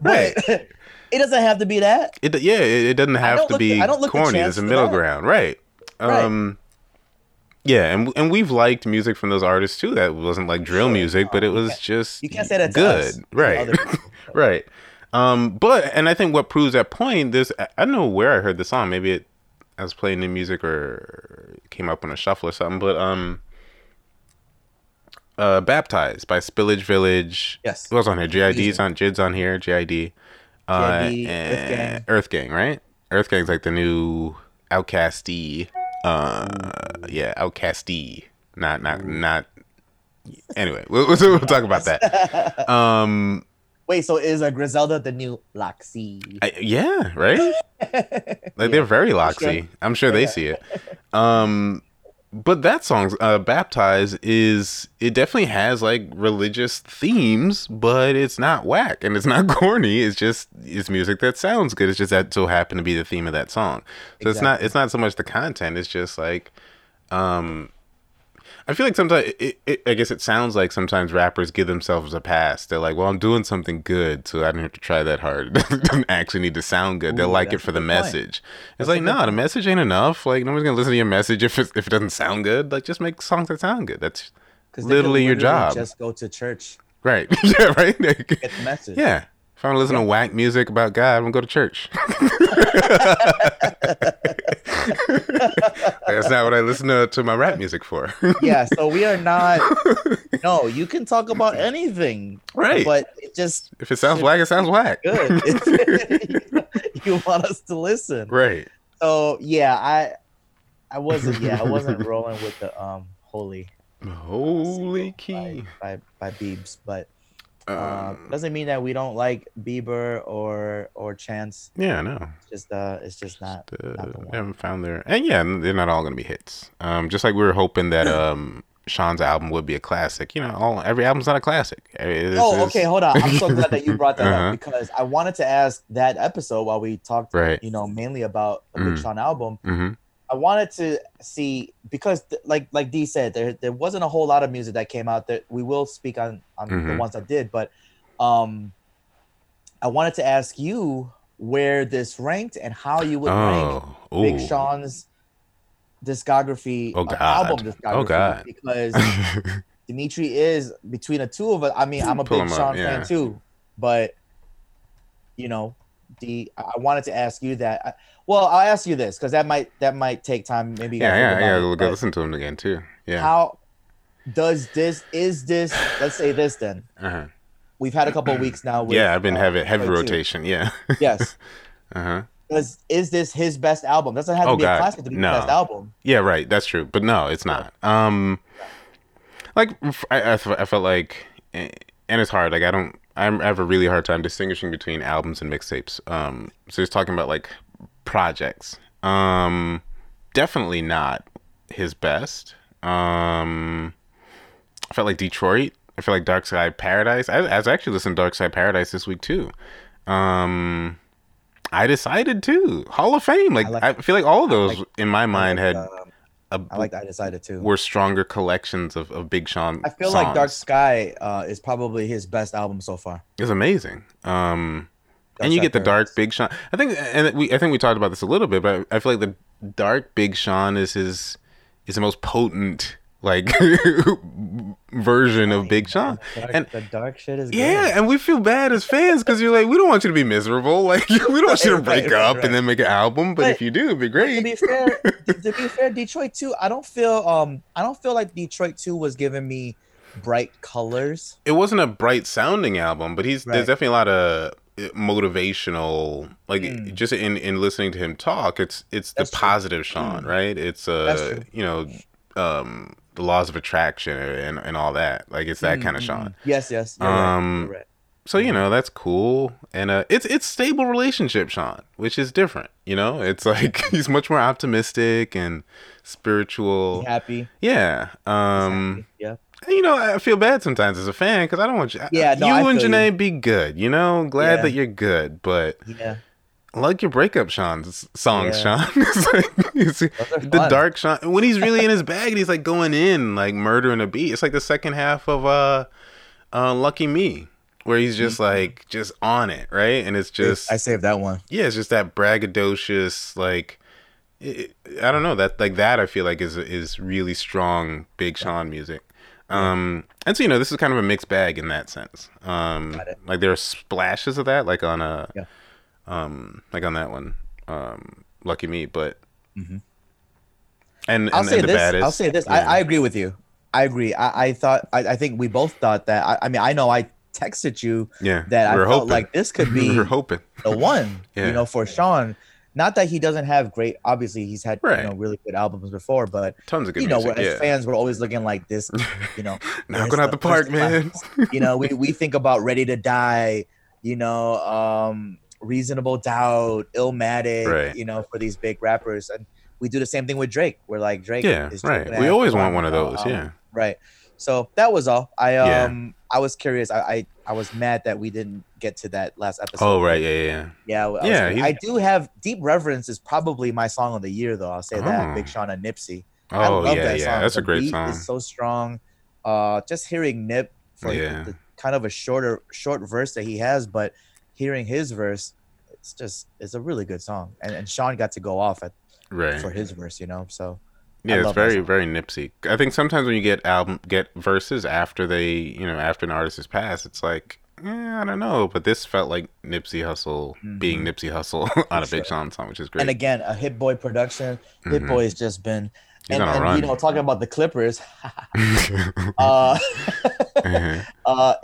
right. It doesn't have to be that. It doesn't have to be corny. There's a middle ground, right? Right. Yeah, and we've liked music from those artists too. That wasn't like drill music, but it was just you can't say that good, to us, right? Right. But I think what proves that point. I don't know where I heard the song. Maybe I was playing the music or came up on a shuffle or something. But Baptized by Spillage Village. Yes, it was on here. Jid's on here. JID. And Earth Gang, right? Earth Gang's like the new Outkast-y. Outkast-y. Not. Anyway, we'll talk about that. Wait, so is Griselda the new Loxy? Yeah, right. Like they're very Loxy. I'm sure they see it. But that song's Baptized it definitely has like religious themes, but it's not whack and it's not corny. It's music that sounds good. It's just that so happened to be the theme of that song. So it's not so much the content. It's just like, I feel like sometimes I guess it sounds like sometimes rappers give themselves a pass. They're like, well, I'm doing something good, so I don't have to try that hard. It doesn't actually need to sound good. They'll like it for the message. It's like, no, the message ain't enough. Like, nobody's going to listen to your message if it doesn't sound good. Like, just make songs that sound good. That's literally your job. Just go to church. Right. Yeah, right? Get the message. Yeah. If I want to listen to whack music about God, I'm going to go to church. That's not what I listen to my rap music for. Yeah, so we are not... No, you can talk about anything. Right. But it just... If it sounds whack, it sounds whack. Good. You want us to listen. Right. So, yeah, I wasn't rolling with the holy. Holy key by Biebs, but doesn't mean that we don't like Bieber or Chance. Yeah, I know. It's just not the one. They haven't found their, and yeah, they're not all gonna be hits. Just like we were hoping that Sean's album would be a classic. You know, every album's not a classic. Okay, hold on. I'm so glad that you brought that up, because I wanted to ask that episode while we talked, you know, mainly about the Big Sean album. Mm-hmm. I wanted to see, because like Dee said, there wasn't a whole lot of music that came out. That we will speak on the ones that did, but I wanted to ask you where this ranked and how you would rank Big Sean's discography, album discography, because Dimitri is between the two of us. I mean, I'm a Big Sean fan too, but you know, I wanted to ask you that. Well, I'll ask you this, because that might take time. Maybe we'll go listen to him again too. Yeah. How does this? Let's say this then. Uh-huh. We've had a couple of weeks now. With, I've been having heavy rotation. Too. Yeah. Yes. Is this his best album? Doesn't have to be a classic to be his best album. Yeah, right. That's true. But no, it's not. I felt like, and it's hard. Like I have a really hard time distinguishing between albums and mixtapes. So just talking about like projects. Definitely not his best. I felt like Detroit. I feel like Dark Side Paradise. I was actually listening to Dark Side Paradise this week too. I decided to Hall of Fame. I feel like all of those in my mind had. I like that. I decided to. Were stronger collections of Big Sean. I feel like Dark Sky is probably his best album so far. It's amazing. And you get the dark Big Sean. I think we talked about this a little bit, but I feel like the dark Big Sean is the most potent version of Big Sean. The dark shit is good. Yeah, and we feel bad as fans because you're like, we don't want you to be miserable. Like, we don't want you to break up and then make an album. But if you do, it'd be great. To be fair, Detroit 2, I don't feel like Detroit 2 was giving me bright colors. It wasn't a bright sounding album, but there's definitely a lot of motivational, just in listening to him talk, it's the positive Sean, right? It's you know, the laws of attraction and all that, like it's that kind of Sean. Yes. You're right. So you know that's cool, and it's stable relationship Sean, which is different. You know, it's like he's much more optimistic and spiritual. He's happy. Yeah. He's happy. Yeah. You know, I feel bad sometimes as a fan because I don't want you. You and Janae be good. You know, glad that you're good, but yeah. Like your breakup songs, Sean. It's the dark Sean. When he's really in his bag and he's like going in, like murdering a beat. It's like the second half of Lucky Me, where he's just like just on it, right? And it's just I saved that one. Yeah, it's just that braggadocious, like I don't know, that like that I feel like is really strong Big Sean music. And so you know, this is kind of a mixed bag in that sense. Like there are splashes of that, like on a like on that one, Lucky Me, but and the baddest. I'll say this. Yeah. I agree with you. I agree. I think we both thought that. I mean, I know I texted you that I felt like this could be the one. You know, for Sean. Not that he doesn't have great. Obviously, he's had you know, really good albums before, but tons of good. You know, music, as fans, we're always looking like this. You know, not going out the park, man. You know, we think about Ready to Die. You know. Reasonable Doubt, Illmatic, you know, for these big rappers. And we do the same thing with Drake. We're like, Drake is we always want one of those, Right. So that was all. I was curious. I was mad that we didn't get to that last episode. Oh, right, yeah. I do have Deep Reverence is probably my song of the year, though. I'll say that, Big Sean and Nipsey. I love that song. That's a great song. It's so strong. Just hearing Nip for the kind of a short verse that he has, but hearing his verse, it's a really good song, and Sean got to go off for his verse, you know. So it's very very Nipsey. I think sometimes when you get verses after they, you know, after an artist has passed, it's like I don't know, but this felt like Nipsey Hussle being Nipsey Hussle on a Big Sean song, which is great. And again, a Hit Boy production. Hit Boy has just been and you know, talking about the Clippers,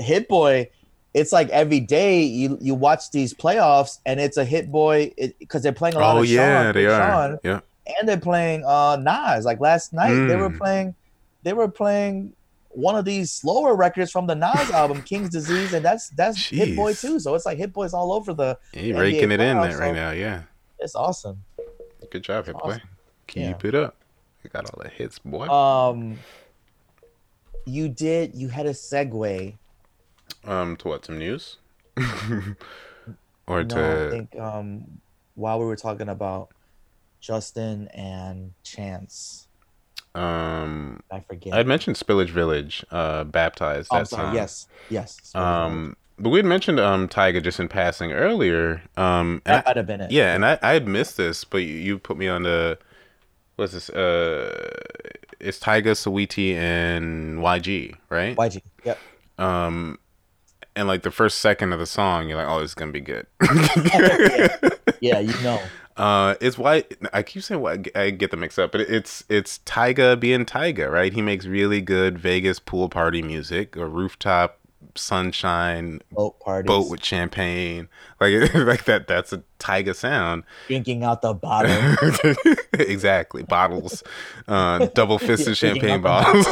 Hit Boy. It's like every day you watch these playoffs and it's a Hit Boy because they're playing a lot of Sean. And they're playing Nas. Like last night they were playing they were playing one of these slower records from the Nas album, King's Disease, and that's Jeez. Hit Boy too. So it's like Hit Boy's all over the. You're raking it in there right now, yeah. It's awesome. Good job, Hit Boy. Keep it up. You got all the hits, boy. You had a segue. To what? Some news? I think while we were talking about Justin and Chance. I forget. I'd mentioned Spillage Village, Baptized. That song. Yes. But we had mentioned Tyga just in passing earlier. That might have been it. Yeah, and I had missed this, but you put me on the. What's this? It's Tyga, Saweetie, and YG, right? YG, yep. And like the first second of the song, you're like, "Oh, it's gonna be good." yeah, you know. It's why I keep saying why I get them mixed up, but it's Tyga being Tyga, right? He makes really good Vegas pool party music, or rooftop sunshine boat with champagne, like that. That's a Tyga sound. Drinking out the bottle. Exactly, bottles, double fisted champagne bottles.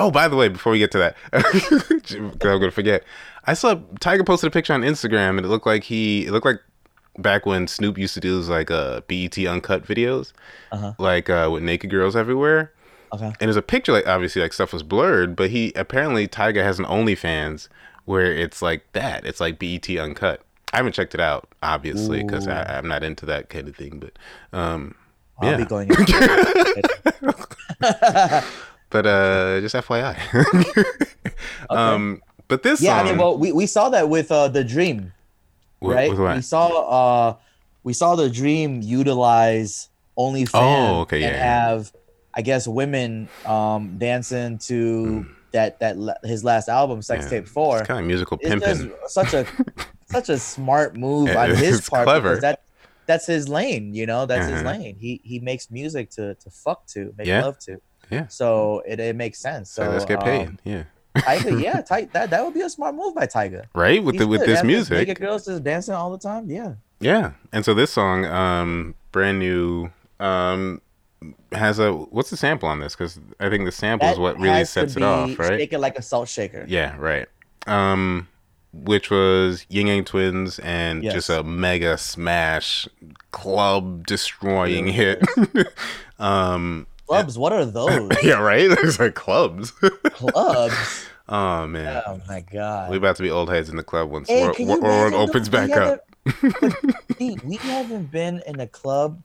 Oh, by the way, before we get to that, I'm gonna forget. I saw Tyga posted a picture on Instagram, and it looked like back when Snoop used to do those, like BET Uncut videos, like with naked girls everywhere. Okay. And there's a picture, like obviously, like stuff was blurred, but he apparently Tyga has an OnlyFans where it's like that. It's like BET Uncut. I haven't checked it out, obviously, because I'm not into that kind of thing. But I'll be going. But just FYI. But this song... Yeah, I mean, well, we saw that with The Dream, right? We saw The Dream utilize OnlyFans have, I guess, women dancing to his last album, Sex Tape 4. It's kind of musical pimping. Such a smart move on his part. Clever. That's his lane, you know? That's his lane. He makes music to fuck to, make love to. Yeah. So it makes sense. So let's get paid. Yeah. Tyga, yeah, that would be a smart move by Tyga. Right? With this music. Naked girls just dancing all the time. Yeah. Yeah. And so this song, brand new, has what's the sample on this? Because I think the sample is what really sets it off, right? Shake it like a salt shaker. Yeah, right. Which was Ying Yang Twins and just a mega smash club destroying hit. Clubs, what are those? Yeah, right? There's like clubs. Clubs? Oh, man. Oh, my God. We're about to be old heads in the club once world opens back up. We haven't been in a club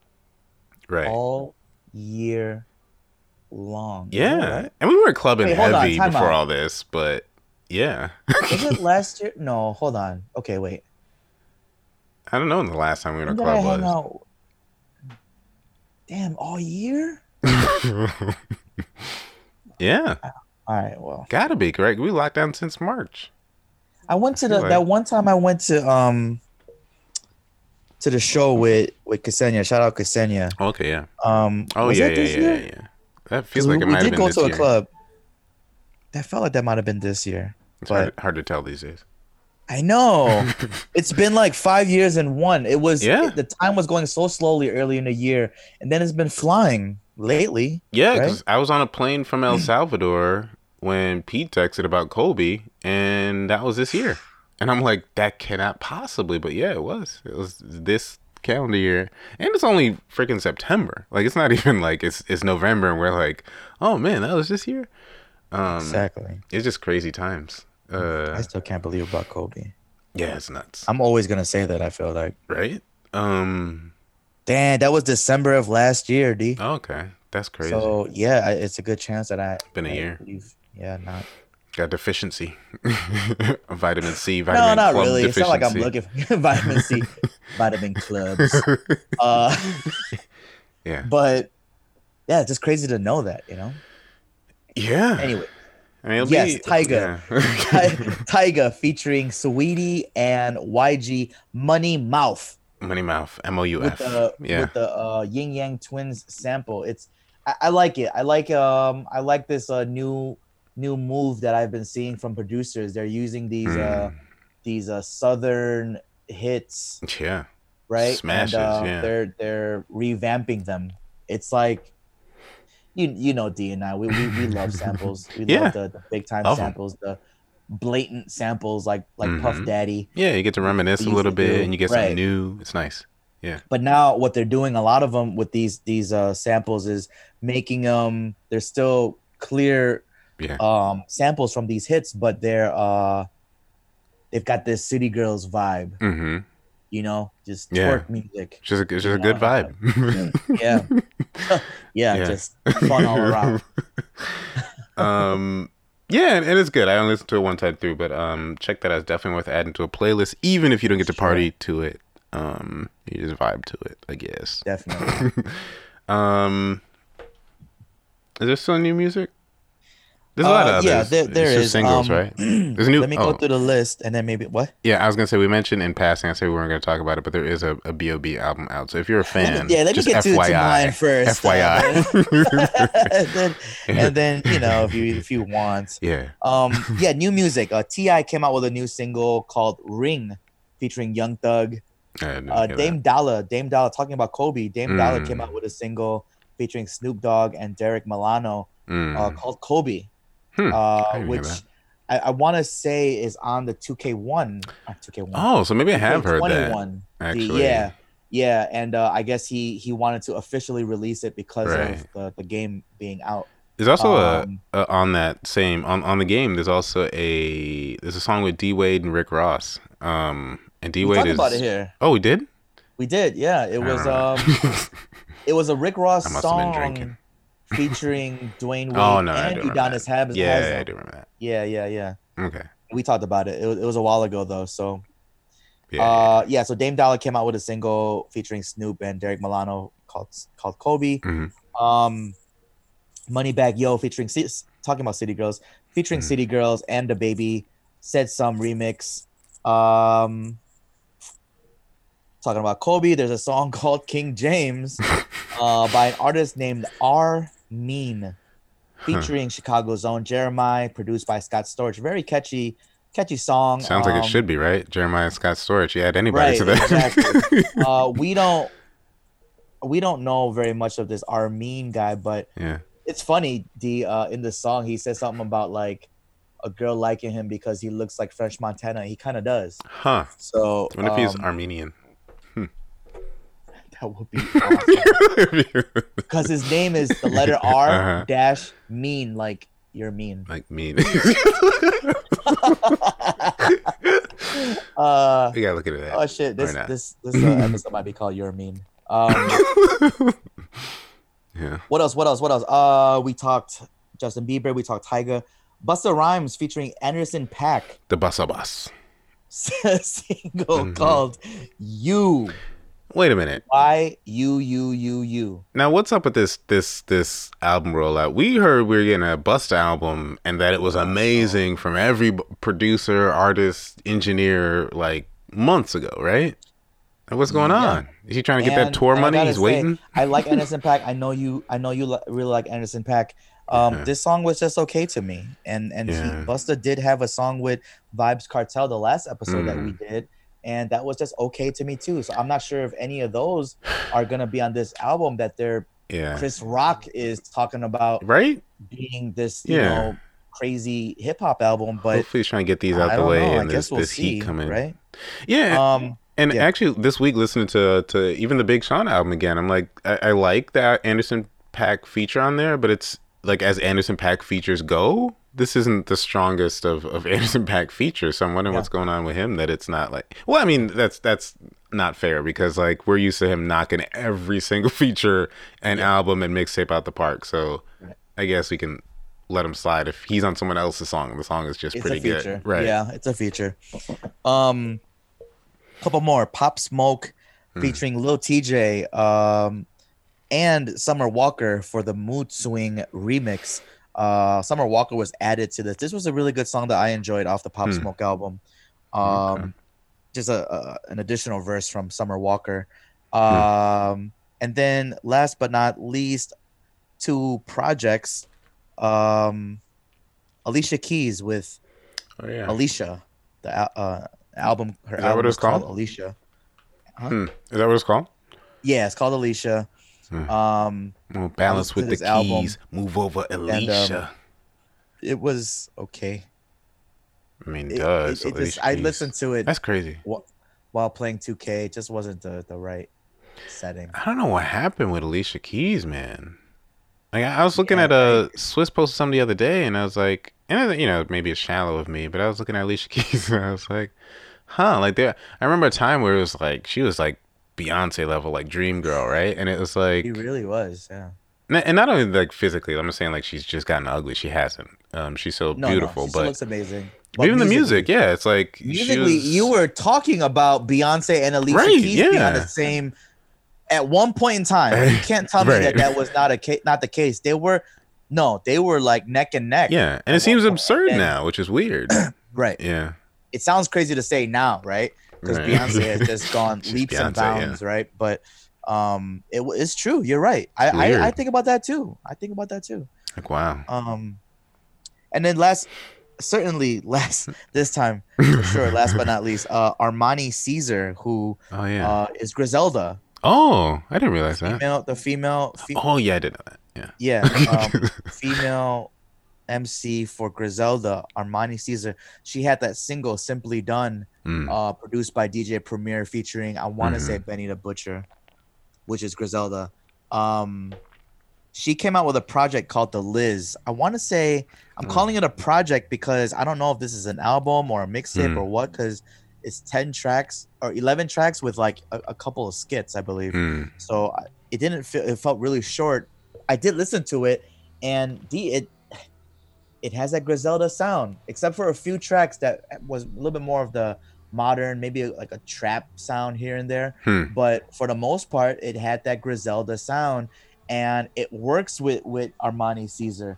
all year long. Yeah. Right? And we were clubbing heavy before all this, but yeah. Was it last year? No, hold on. Okay, wait. I don't know when the last time we were in a club was. Out? Damn, all year? Yeah. All right. Well, gotta be correct. We locked down since March. I went to that one time. I went to the show with Ksenia. Shout out Ksenia. Okay. Yeah. Was that this year? That feels like it might have been this year. We did go to a club. That felt like that might have been this year. It's hard to tell these days. I know. It's been like 5 years in one. It was the time was going so slowly early in the year, and then it's been flying. Lately, yeah, because I was on a plane from El Salvador when Pete texted about Kobe, and that was this year. And I'm like, that cannot possibly, but yeah, it was. It was this calendar year, and it's only freaking September. Like, it's not even like it's November, and we're like, oh man, that was this year. Exactly. It's just crazy times. I still can't believe about Kobe. Yeah, it's nuts. I'm always gonna say that. I feel like right. Damn, that was December of last year, D. Oh, okay, that's crazy. So yeah, it's a good chance that I been a year. Yeah, not got deficiency, vitamin C, vitamin. No, not club really. Deficiency. It's not like I'm looking for vitamin C, vitamin clubs. Yeah, but yeah, it's just crazy to know that, you know. Yeah. Anyway, I mean, Tyga, Tyga featuring Saweetie and YG, Money Mouth, MOUF. With the Yin Yang Twins sample. I like it. I like this new move that I've been seeing from producers. They're using these southern hits. Yeah. Right? Smashes, and, they're revamping them. It's like you know D and I, we love samples. We love the big time samples, the blatant samples like Puff Daddy. Yeah, you get to reminisce a little bit and you get something new. It's nice. Yeah. But now what they're doing, a lot of them with these samples, is making them, there's still clear samples from these hits, but they're they've got this City Girls vibe. Mm-hmm. You know, just twerk music. Just a good vibe. Just fun all around. Yeah, and it's good. I only listened to it one time through, but check that out. It's definitely worth adding to a playlist, even if you don't get to party to it. You just vibe to it, I guess. Definitely. Is there still new music? There's a lot of others. Yeah, there is. Just singles, right? There's new. Let me go through the list and then maybe what? Yeah, I was gonna say we mentioned in passing. I said we weren't gonna talk about it, but there is a B.O.B. album out. So if you're a fan, let me get to mine first. FYI. and then you know, if you want. Yeah. New music. T.I. came out with a new single called "Ring," featuring Young Thug. Dame Dollar, talking about Kobe. Dame Dollar came out with a single featuring Snoop Dogg and Derek Milano called "Kobe." Which I want to say is on the 2K1. Oh, so maybe I have heard that. Actually, yeah, and I guess he wanted to officially release it because of the game being out. There's also on the game. There's also a song with D Wade and Rick Ross. And D Wade talked about it here. Oh, we did. Yeah, it was it was a Rick Ross song featuring Dwayne Wade and Udonis Haslem. Yeah, I do remember that. Yeah. Okay. We talked about it. It was a while ago though. So so Dame Dollar came out with a single featuring Snoop and Derek Milano called Kobe. Mm-hmm. Moneybagg Yo featuring talking about City Girls, featuring City Girls and DaBaby, Said Some remix. Talking about Kobe, there's a song called King James by an artist named R. Mean, featuring Chicago's own Jeremiah, produced by Scott Storch. Very catchy song. Sounds like it should be, right? Jeremiah and Scott Storch. You add anybody to that. Exactly. We don't know very much of this R. Mean guy, but it's funny, D, in the song, he says something about like, a girl liking him because he looks like French Montana. He kind of does. Huh. So I wonder if he's Armenian. That would be awesome. Because his name is the letter R dash mean, like you're mean. Like mean. We gotta look into that. Oh shit! This episode might be called "You're Mean." Yeah. What else? We talked Justin Bieber. We talked Tyga. Busta Rhymes featuring Anderson .Paak. The Busta Boss. Single called "You." Wait a minute. Y-U-U-U-U. Now, what's up with this album rollout? We heard we were getting a Busta album and that it was amazing from every producer, artist, engineer, like months ago, right? And what's going on? Is he trying to get that tour money? He's waiting. I like Anderson .Paak. I know you really like Anderson .Paak. This song was just okay to me, and Busta did have a song with Vybz Kartel the last episode that we did, and that was just okay to me too. So I'm not sure if any of those are gonna be on this album that they're Chris Rock is talking about, right? Being this you know crazy hip hop album, but hopefully he's trying to get these out the way, and there's this heat coming, right? Yeah. And actually, this week listening to even the Big Sean album again, I'm like, I like that Anderson .Paak feature on there, but it's like, as Anderson .Paak features go, this isn't the strongest of Anderson .Paak features. So I'm wondering what's going on with him, that it's not like, well, I mean, that's not fair because like we're used to him knocking every single feature and album and mixtape out the park. So I guess we can let him slide if he's on someone else's song and the song is just pretty good. Right. Yeah, it's a feature. Couple more. Pop Smoke featuring Lil TJ, and Summer Walker for the Mood Swing remix. Summer Walker was added to this. This was a really good song that I enjoyed off the Pop Smoke album. Just an additional verse from Summer Walker. And then last but not least, two projects. Alicia Keys with Alicia. The album. Her album is called Alicia. Huh? Is that what it's called? Yeah, it's called Alicia. Balance with the Keys album. Move over, Alicia. And, it was okay. I mean, I listened to it. That's crazy. While playing 2K, it just wasn't the right setting. I don't know what happened with Alicia Keys, man. Like I was looking at a Swiss post something the other day, and I was like, and you know, maybe it's shallow of me, but I was looking at Alicia Keys, and I was like, huh, like there. I remember a time where it was like she was like Beyonce level, like Dream Girl, right? And it was like she really was, yeah. And not only like physically, I'm just saying like she's just gotten ugly. She hasn't. She's so beautiful, she looks amazing. But even musically, the music, it's like musically, you were talking about Beyonce and Alicia Keys being on the same at one point in time. You can't tell me that was not the case. They were like neck and neck. Yeah, and it seems absurd now, which is weird. Right. Yeah. It sounds crazy to say now, right? Because Beyonce has just gone leaps and bounds, right? But it's true. You're right. I think about that too. Like wow. And then last but not least, Armani Caesar, who is Griselda. Oh, I didn't realize that. The female. Oh yeah, I didn't know that. Yeah. Yeah. Female MC for Griselda, Armani Caesar. She had that single "Simply Done," produced by DJ Premier, featuring I want to say Benny the Butcher, which is Griselda. She came out with a project called The Liz. I want to say I'm calling it a project because I don't know if this is an album or a mixtape or what, because it's 10 tracks or 11 tracks with like a couple of skits, I believe. So it didn't feel, it felt really short. I did listen to it, and it has that Griselda sound, except for a few tracks that was a little bit more of the modern, maybe like a trap sound here and there. But for the most part, it had that Griselda sound, and it works with Armani Caesar.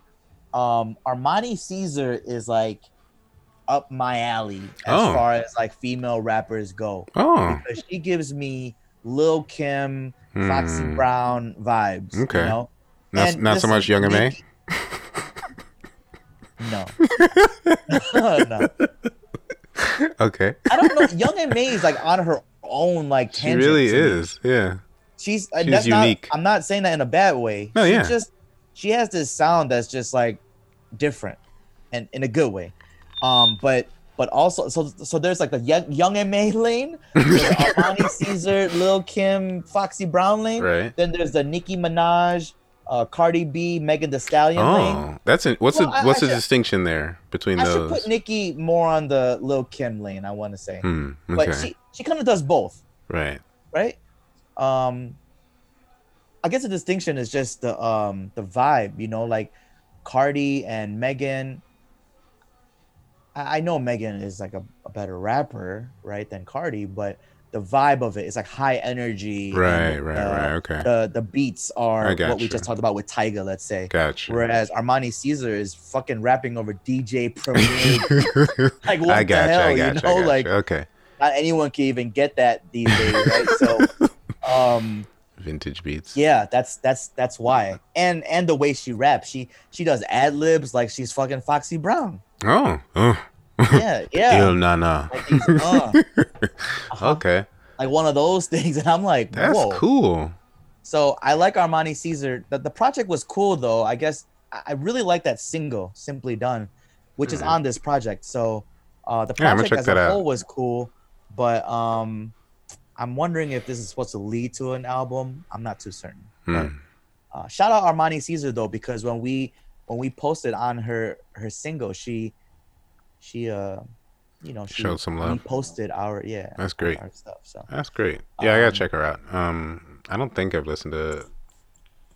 Armani Caesar is like up my alley as far as like female rappers go. Oh, because she gives me Lil' Kim, Foxy Brown vibes. Okay, you know? Not so much Young M.A.? No. No. Okay. I don't know. Young M.A. is like on her own, like tangent. She really is. Yeah. She's that's unique. I'm not saying that in a bad way. No, she has this sound that's just like different, and in a good way. But also, so there's like the young M.A. lane, Armani Caesar, Lil' Kim, Foxy Brown lane. Right. Then there's the Nicki Minaj, Cardi B, Megan Thee Stallion lane. What's the distinction there between those? I should put Nicki more on the Lil' Kim lane, I want to say. Okay. But she kind of does both. Right. I guess the distinction is just the vibe, you know, like Cardi and Megan. I know Megan is like a better rapper, right, than Cardi, but the vibe of it is like high energy. Right. Okay. The beats are what we just talked about with Tyga, let's say. Gotcha. Whereas Armani Caesar is fucking rapping over DJ Premier. Like what the hell, you know? Like not anyone can even get that these days, right? So. Vintage beats. Yeah, that's why. And the way she raps, she does ad libs like she's fucking Foxy Brown. Oh. Yeah. Ill Nana. Like okay. Like one of those things, and I'm like, whoa. That's cool. So I like Armani Caesar. The project was cool though. I guess I really like that single, "Simply Done," which is on this project. So the project as a whole was cool, but I'm wondering if this is supposed to lead to an album. I'm not too certain. But, shout out Armani Caesar though, because when we posted on her single, she showed some love. Posted our That's great. Our stuff, so. That's great. Yeah, I gotta check her out. I don't think I've listened to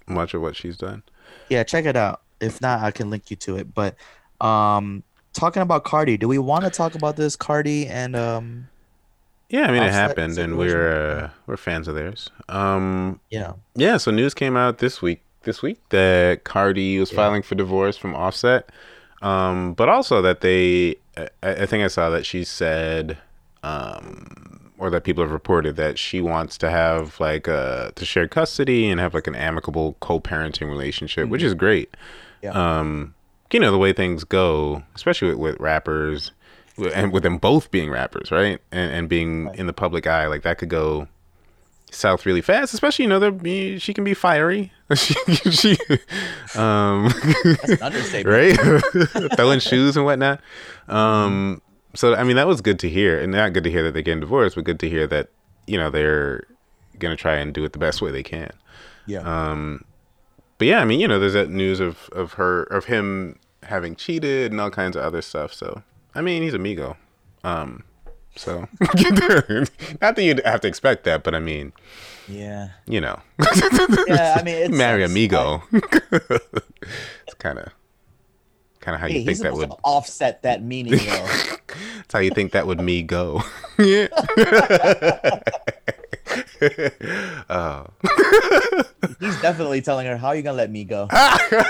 much of what she's done. Yeah, check it out. If not, I can link you to it. But talking about Cardi, do we want to talk about this Cardi and? Yeah, I mean, it happened, and we're fans of theirs. Yeah. So news came out this week that Cardi was filing for divorce from Offset, but also that I think I saw that she said, or that people have reported that she wants to have like to share custody and have like an amicable co-parenting relationship, which is great. Yeah. You know the way things go, especially with rappers. And with them both being rappers, right? And being in the public eye, like that could go south really fast, especially, you know, she can be fiery. That's an understatement. Right? Throwing shoes and whatnot. So, I mean, that was good to hear. And not good to hear that they're getting divorced, but good to hear that, you know, they're going to try and do it the best way they can. Yeah. But yeah, I mean, you know, there's that news of him having cheated and all kinds of other stuff. So, I mean, he's amigo. So not that you'd have to expect that, but I mean, yeah, you know, yeah, I mean, it's marry amigo. It's kind of how you think that would offset that meaning, though. It's how you think that would me go. Yeah. Oh. He's definitely telling her, "How are you gonna let me go?" I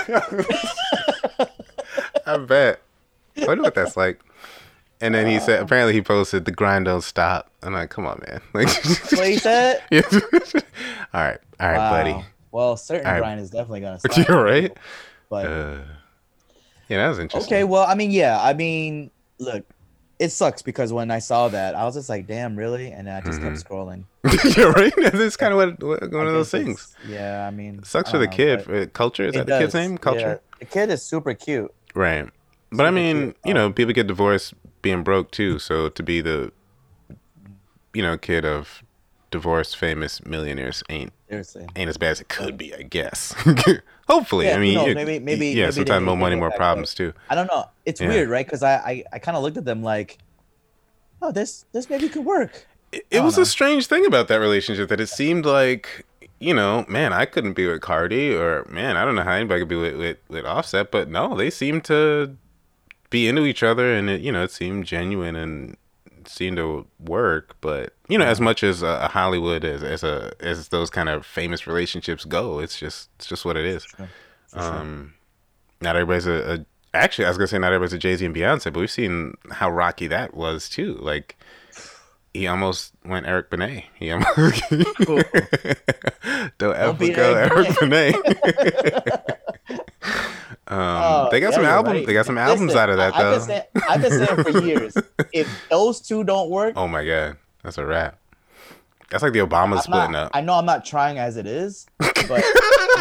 bet. I wonder what that's like. And then he said, apparently he posted, "The grind don't stop." I'm like, come on, man. Like, that's what he said? Yeah. All right, wow. Buddy. Well, grind is definitely going to stop. You're right. But, yeah, that was interesting. Okay, well, I mean, yeah. I mean, look, it sucks because when I saw that, I was just like, damn, really? And then I just kept scrolling. You're right. That's kind of what one of those things. Yeah, I mean. It sucks for the kid. Culture? Is that the kid's name? Culture? Yeah. The kid is super cute. Right. But, I mean, you know, people get divorced being broke too, so to be the, you know, kid of divorced famous millionaires ain't as bad as it could be, I guess. Hopefully, yeah, I mean, maybe sometimes more money, more problems too. I don't know. It's weird, right? Because I kind of looked at them like, oh, this maybe could work. It was a strange thing about that relationship that it seemed like, you know, man, I couldn't be with Cardi, or man, I don't know how anybody could be with Offset, but no, they seem to be into each other, and it, you know, it seemed genuine and seemed to work. But you know, as much as Hollywood as those kind of famous relationships go, it's just what it is. Sure. Not everybody's actually, I was gonna say not everybody's a Jay-Z and Beyonce, but we've seen how rocky that was too. Like he almost went Eric Benet. Cool. Don't ever go Eric Benet. They got some albums. Right. They got some albums out of that though. I've been saying for years, if those two don't work, oh my god, that's a wrap. That's like the Obama splitting up. I know I'm not trying as it is, but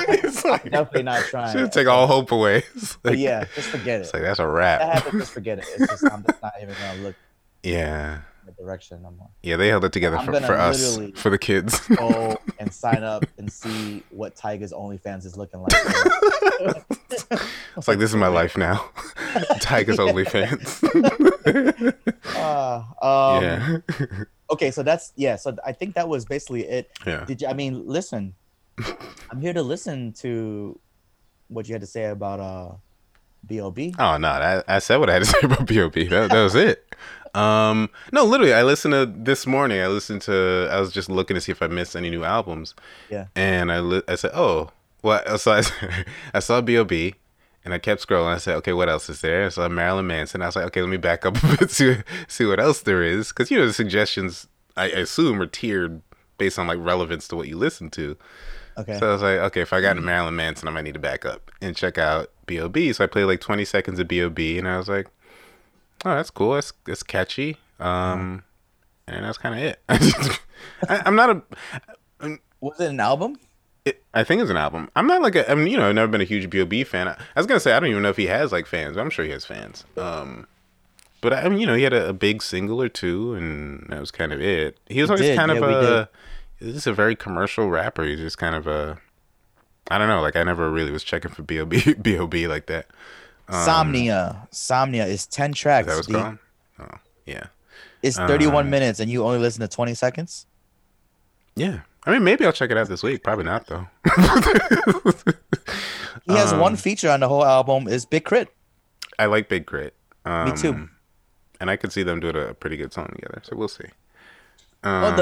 it's like, I'm definitely not trying. Should take all hope away. Like, yeah, just forget it. It's like that's a wrap. That happened, just forget it. It's just, I'm just not even gonna look. Yeah. In the direction I'm on. Yeah, they held it together for us, for the kids. Go and sign up and see what Tyga's OnlyFans is looking like. It's like, this is my life now. Tyga's OnlyFans. Yeah. Okay, so that's, yeah, so I think that was basically it. Yeah. Listen, I'm here to listen to what you had to say about B.O.B. Oh, no, I said what I had to say about B.O.B. That was it. No, literally, I listened to this morning. I was just looking to see if I missed any new albums. Yeah. And I said, oh. Well, so I saw B.O.B. and I kept scrolling. I said, okay, what else is there? I saw Marilyn Manson. I was like, okay, let me back up a bit to see what else there is. Because, you know, the suggestions, I assume, are tiered based on, like, relevance to what you listen to. Okay. So I was like, okay, if I got into Marilyn Manson, I might need to back up and check out B.O.B. So I played, like, 20 seconds of B.O.B. and I was like, oh, that's cool. That's catchy. And that's kind of it. I'm not a... Was it an album? I think it's an album. I'm not like a, I mean, you know, I've never been a huge B.O.B. fan. I was going to say, I don't even know if he has like fans. I'm sure he has fans. But I mean, you know, he had a big single or two and that was kind of it. He was just a very commercial rapper. He's just kind of a, I don't know. Like I never really was checking for B.O.B. like that. Somnia is 10 tracks. Is that what's called? Oh, yeah. It's 31 minutes and you only listen to 20 seconds? Yeah. I mean, maybe I'll check it out this week. Probably not, though. He has one feature on the whole album is Big Crit. I like Big Crit. Me too. And I could see them doing a pretty good song together, so we'll see. I'm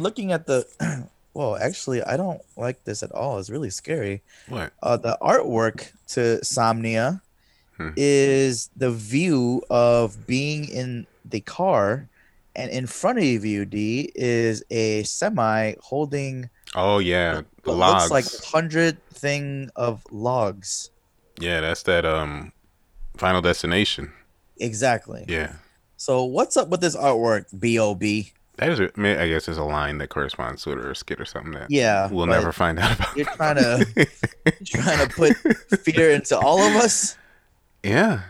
looking at the... Well, actually, I don't like this at all. It's really scary. What? The artwork to Somnia is the view of being in the car... And in front of you, D, is a semi holding. Oh yeah, logs. Looks like 100 thing of logs. Yeah, that's that Final Destination. Exactly. Yeah. So what's up with this artwork, B.O.B.? That is, I guess, is a line that corresponds to it, or a skit or something that we'll never find out about. You're trying to put fear into all of us. Yeah,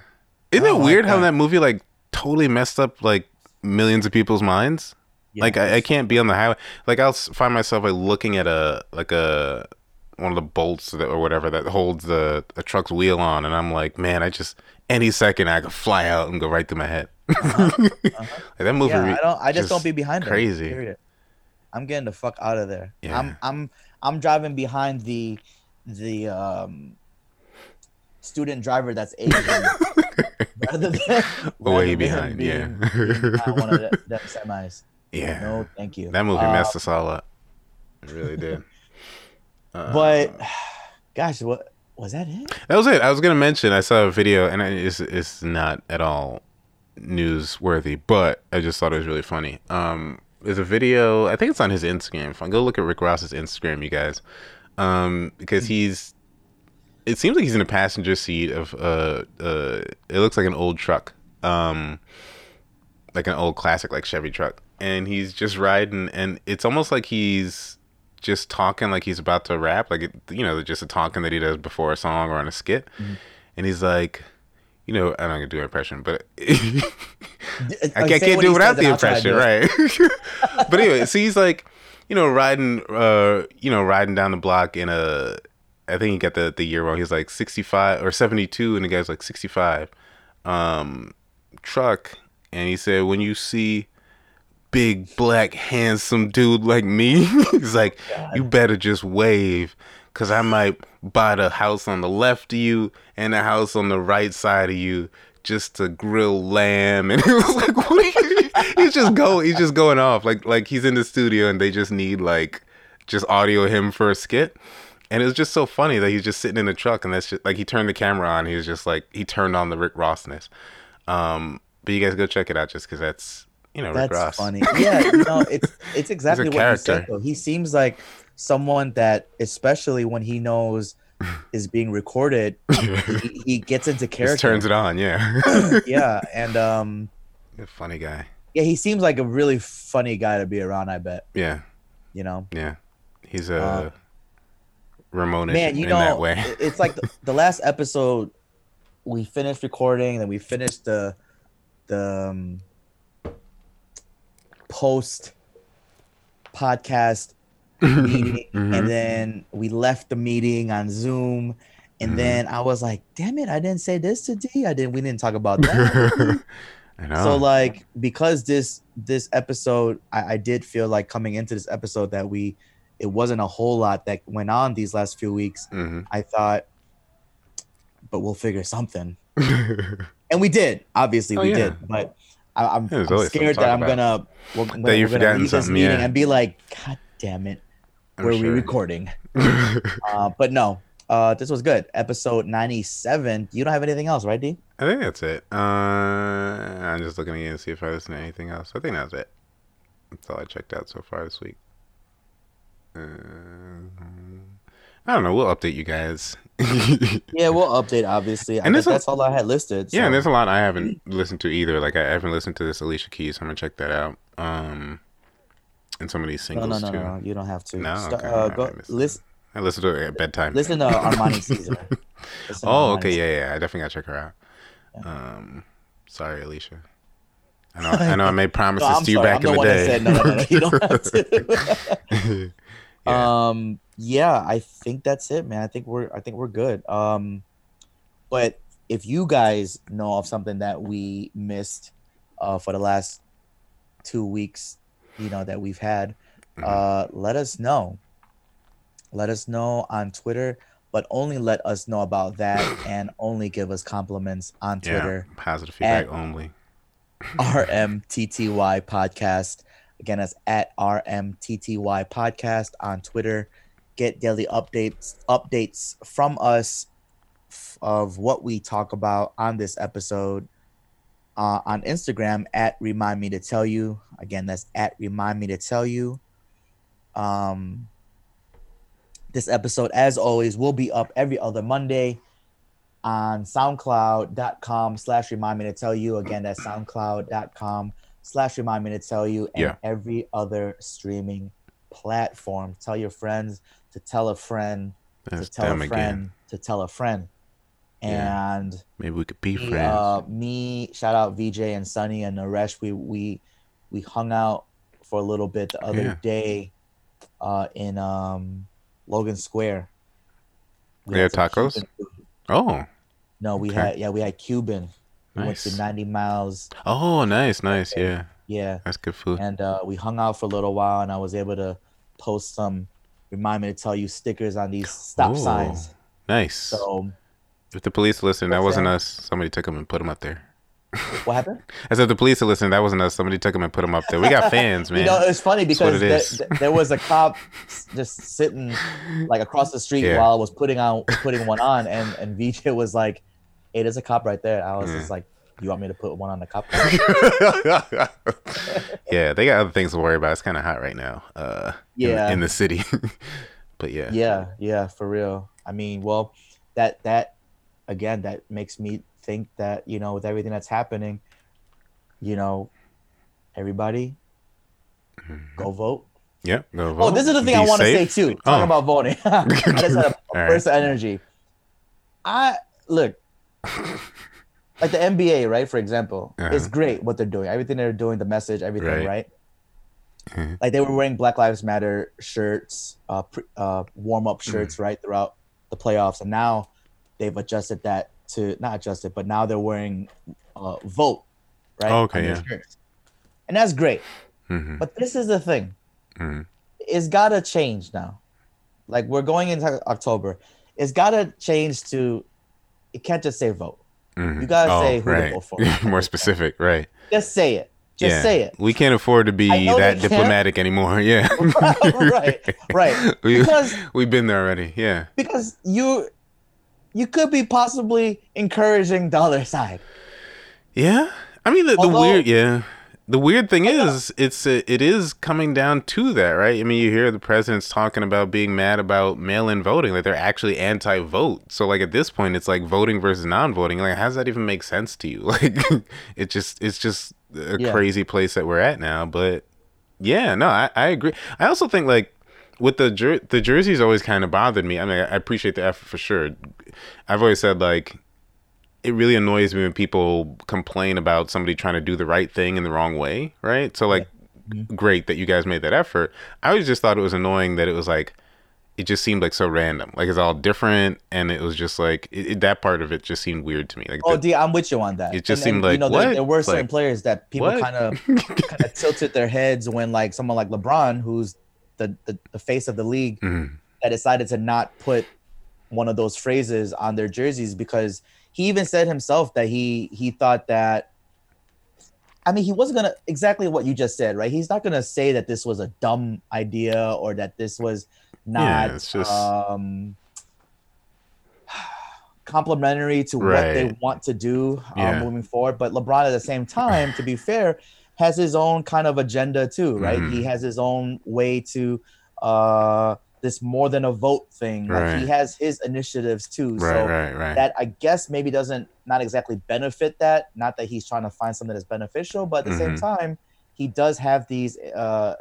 isn't it weird how that movie like totally messed up like millions of people's minds? Yes. Like I can't be on the highway. Like I'll find myself like looking at a one of the bolts that, or whatever that holds the truck's wheel on, and I'm like, man, I just any second I could fly out and go right through my head. Like that movie, I just don't be behind. Crazy. It. I'm getting the fuck out of there. Yeah. I'm driving behind the student driver that's Asian. Way behind. One of them semis. Yeah. No, thank you. That movie messed us all up. It really did. But, gosh, what was that? It? That was it. I was gonna mention. I saw a video, and it's not at all newsworthy, but I just thought it was really funny. There's a video. I think it's on his Instagram. Go look at Rick Ross's Instagram, you guys, because he's. It seems like he's in a passenger seat of it looks like an old truck, like an old classic like Chevy truck, and he's just riding, and it's almost like he's just talking like he's about to rap, like, just a talking that he does before a song or on a skit. Mm-hmm. And he's like, I'm not going to do an impression, but I can't do it without the impression, right? But anyway, so he's like, riding down the block in a, I think he got the year wrong. He's like 65 or 72, and the guy's like 65 truck. And he said, when you see big black handsome dude like me, he's like, you better just wave, because I might buy the house on the left of you and the house on the right side of you just to grill lamb. And it was like, what are you? he's just going off like he's in the studio and they just need just audio him for a skit. And it was just so funny that he's just sitting in the truck, and that's just like he turned the camera on, he was just like, he turned on the Rick Rossness. But you guys go check it out, just because that's Rick Ross. Funny. Yeah, it's exactly what he said, though. He seems like someone that, especially when he knows is being recorded, he gets into character. Just turns it on, yeah. Yeah, and... a funny guy. Yeah, he seems like a really funny guy to be around, I bet. Yeah. Yeah. He's a Ramon-ish in that way. It's like the last episode, we finished recording, and we finished the post podcast meeting, and then we left the meeting on Zoom, and then I was like, damn it, I didn't say this to D. We didn't talk about that. I know. So like, because this episode, I did feel like coming into this episode that it wasn't a whole lot that went on these last few weeks. Mm-hmm. I thought, but we'll figure something. And we did, obviously did, but I'm scared that we're gonna leave this meeting and be like, God damn it, were we recording? But no, this was good. Episode 97. You don't have anything else, right, D? I think that's it. I'm just looking again to see if I listen to anything else. I think that's it. That's all I checked out so far this week. I don't know. We'll update you guys. Yeah, we'll update, obviously. And that's all I had listed. So. Yeah, and there's a lot I haven't listened to either. Like, I haven't listened to this Alicia Keys, so I'm going to check that out. And some of these singles, too. No, you don't have to. No, okay. I listen to it at bedtime. Listen to Armani Caesar. I definitely got to check her out. Yeah. Sorry, Alicia. I know I made promises to you back in the day. Said, no, you don't have to. Yeah. I think that's it, man. I think we're good. But if you guys know of something that we missed for the last 2 weeks, that we've had, let us know. Let us know on Twitter, but only let us know about that and only give us compliments on Twitter. Yeah, positive feedback only. RMTTY Podcast. Again, that's at RMTTY Podcast on Twitter. Get daily updates from us of what we talk about on this episode on Instagram at Remind Me to Tell You. Again, that's at Remind Me to Tell You. This episode, as always, will be up every other Monday on SoundCloud.com/Remind Me to Tell You. Again, that's SoundCloud.com slash Remind Me to Tell You and every other streaming platform. Tell your friends to tell a friend to tell a friend to tell a friend. And maybe we could be friends. Me, shout out VJ and Sunny and Naresh. We hung out for a little bit the other day in Logan Square. We had tacos. Oh. No, we had we had Cuban. We went to 90 miles. Oh, nice, yeah. Yeah. That's good food. And we hung out for a little while, and I was able to post some Remind Me to Tell You stickers on these stop signs. Nice. So if the police listen, that wasn't us. Somebody took them and put them up there. What happened? I said the police listen, that wasn't us. Somebody took them and put them up there. We got fans, man. You know, it's funny because there was a cop just sitting like across the street while I was putting one on, and VJ was like, "Hey, there's a cop right there." I was just like, "You want me to put one on the cop?" Yeah, they got other things to worry about. It's kind of hot right now. In the city, but yeah, for real. I mean, well, that again, that makes me think that, you know, with everything that's happening, you know, everybody go vote. Yeah, go vote. Oh, this is the thing I want to say too. Talking about voting, I just had a burst of energy. Like the NBA, right? For example, it's great what they're doing. Everything they're doing, the message, everything, right? Mm-hmm. Like they were wearing Black Lives Matter shirts, warm-up shirts, right, throughout the playoffs, and now they've adjusted that to not adjusted, but now they're wearing vote, right? Oh, okay, yeah. Shirts. And that's great, but this is the thing: it's gotta change now. Like we're going into October, it's gotta change to. It can't just say vote. You gotta say who to vote for. More specific, right? Just say it. Just say it. We can't afford to be that diplomatic anymore. Yeah. Right. Because we've been there already. Yeah. Because you could be possibly encouraging the other side. Yeah, I mean the weird thing is it is coming down to that, right? I mean, you hear the president's talking about being mad about mail-in voting, like they're actually anti-vote. So like at this point, it's like voting versus non-voting. Like, how does that even make sense to you? Like, it's just a crazy place that we're at now. But yeah, no, I agree. I also think like with the jerseys always kind of bothered me. I mean, I appreciate the effort for sure. I've always said like, it really annoys me when people complain about somebody trying to do the right thing in the wrong way, right? So like, great that you guys made that effort. I always just thought it was annoying that it was like, it just seemed like so random. Like it's all different, and it was just like that part of it just seemed weird to me. Like, I'm with you on that. It just seemed like, you know, what? There were certain players that people kind of tilted their heads when like someone like LeBron, who's the face of the league, that decided to not put one of those phrases on their jerseys, because he even said himself that he thought that, I mean, he wasn't going to, exactly what you just said, right? He's not going to say that this was a dumb idea or that this was not complimentary to what they want to do moving forward. But LeBron, at the same time, to be fair, has his own kind of agenda too, right? He has his own way to this more than a vote thing. Like he has his initiatives too. So that I guess maybe doesn't not exactly benefit that. Not that he's trying to find something that's beneficial, but at the same time, he does have these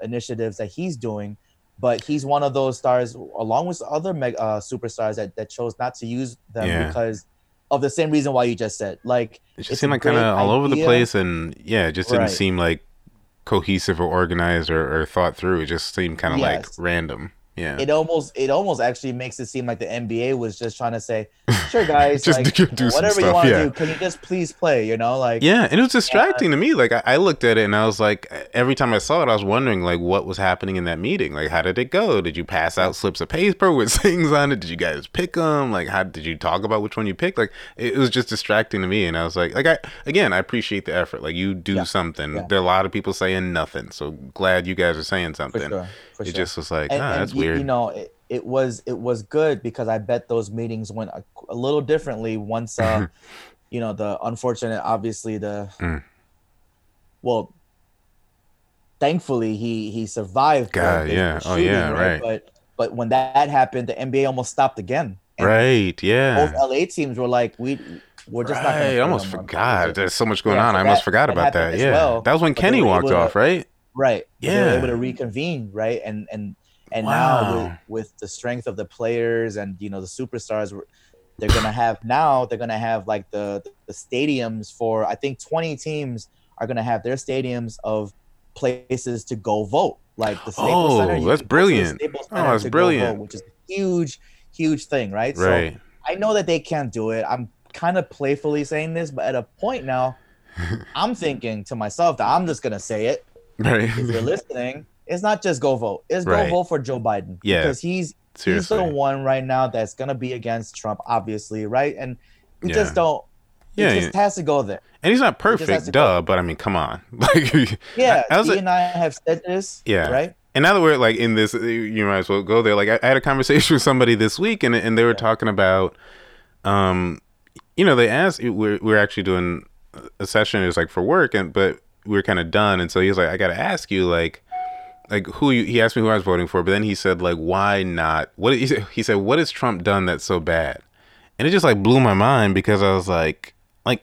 initiatives that he's doing. But he's one of those stars, along with other superstars that chose not to use them because of the same reason why you just said. Like, it just seemed like kind of all over the place, and it just didn't seem like cohesive or organized or thought through. It just seemed kind of like random. Yeah, it almost actually makes it seem like the NBA was just trying to say, "Sure, guys, just like, do whatever you want to do. Can you just please play?" You know, like and it was distracting to me. Like I looked at it and I was like, every time I saw it, I was wondering like what was happening in that meeting. Like, how did it go? Did you pass out slips of paper with things on it? Did you guys pick them? Like, how did you talk about which one you picked? Like, it was just distracting to me. And I was like I appreciate the effort. Like, you do something. Yeah. There are a lot of people saying nothing. So glad you guys are saying something. For sure. Just was like, that's weird. You know, it was good, because I bet those meetings went a little differently once, you know, the unfortunate, obviously well, thankfully he survived. God, yeah. Shooting, right. But when that happened, the NBA almost stopped again. And both LA teams were like, we we're just not going to. I almost forgot. There's so much going on. I almost forgot about that. Yeah, well, that was when Kenny walked off, right? Right. Yeah, they were able to reconvene, right? And now with the strength of the players and the superstars, they're gonna have like the stadiums for, I think 20 teams are gonna have their stadiums of places to go vote, like the Staples Center. That's brilliant. That's brilliant. Vote, which is a huge thing, right? Right. So I know that they can't do it. I'm kind of playfully saying this, but at a point now, I'm thinking to myself that I'm just gonna say it. Right. If you're listening, it's not just go vote. It's go vote for Joe Biden. Yeah. Because he's the one right now that's gonna be against Trump, obviously, right? And you just don't. Yeah, it just has to go there. And he's not perfect, but I mean, come on. Like, yeah, he and I have said this. Yeah, right. And now that we're like in this, you might as well go there. Like, I had a conversation with somebody this week, and they were talking about, they asked, we're actually doing a session. It was like for work, but we were kind of done, and so he was like, I gotta ask you, like who you, he asked me who I was voting for, but then he said, like, why not? What he said, what has Trump done that's so bad? And it just like blew my mind, because I was like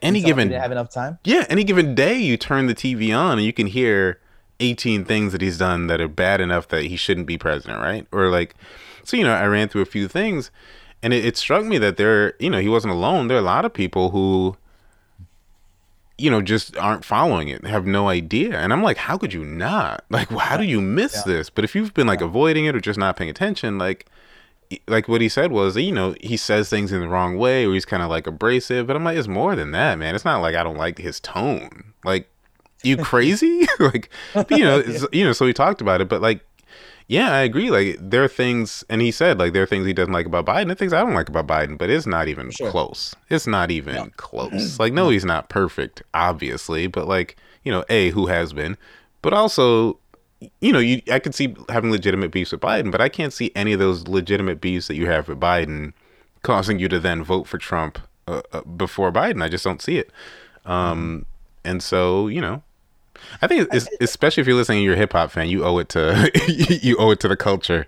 any given day, have enough time. Yeah, any given day you turn the TV on and you can hear 18 things that he's done that are bad enough that he shouldn't be president, right? Or like, so I ran through a few things, and it struck me that there, he wasn't alone. There are a lot of people who, just aren't following it, have no idea. And I'm like, how could you not? Like, how do you miss this? But if you've been like avoiding it or just not paying attention, like what he said was, he says things in the wrong way, or he's kind of like abrasive. But I'm like, it's more than that, man. It's not like I don't like his tone. Like, you crazy? So he talked about it, but like, yeah, I agree. Like, there are things, and he said, like, there are things he doesn't like about Biden and things I don't like about Biden, but it's not even close. It's not even close. Like, no, he's not perfect, obviously, but like, who has been, but also, I could see having legitimate beefs with Biden, but I can't see any of those legitimate beefs that you have with Biden causing you to then vote for Trump before Biden. I just don't see it. And so, I think it's, especially if you're listening and you're a hip hop fan, you owe it to the culture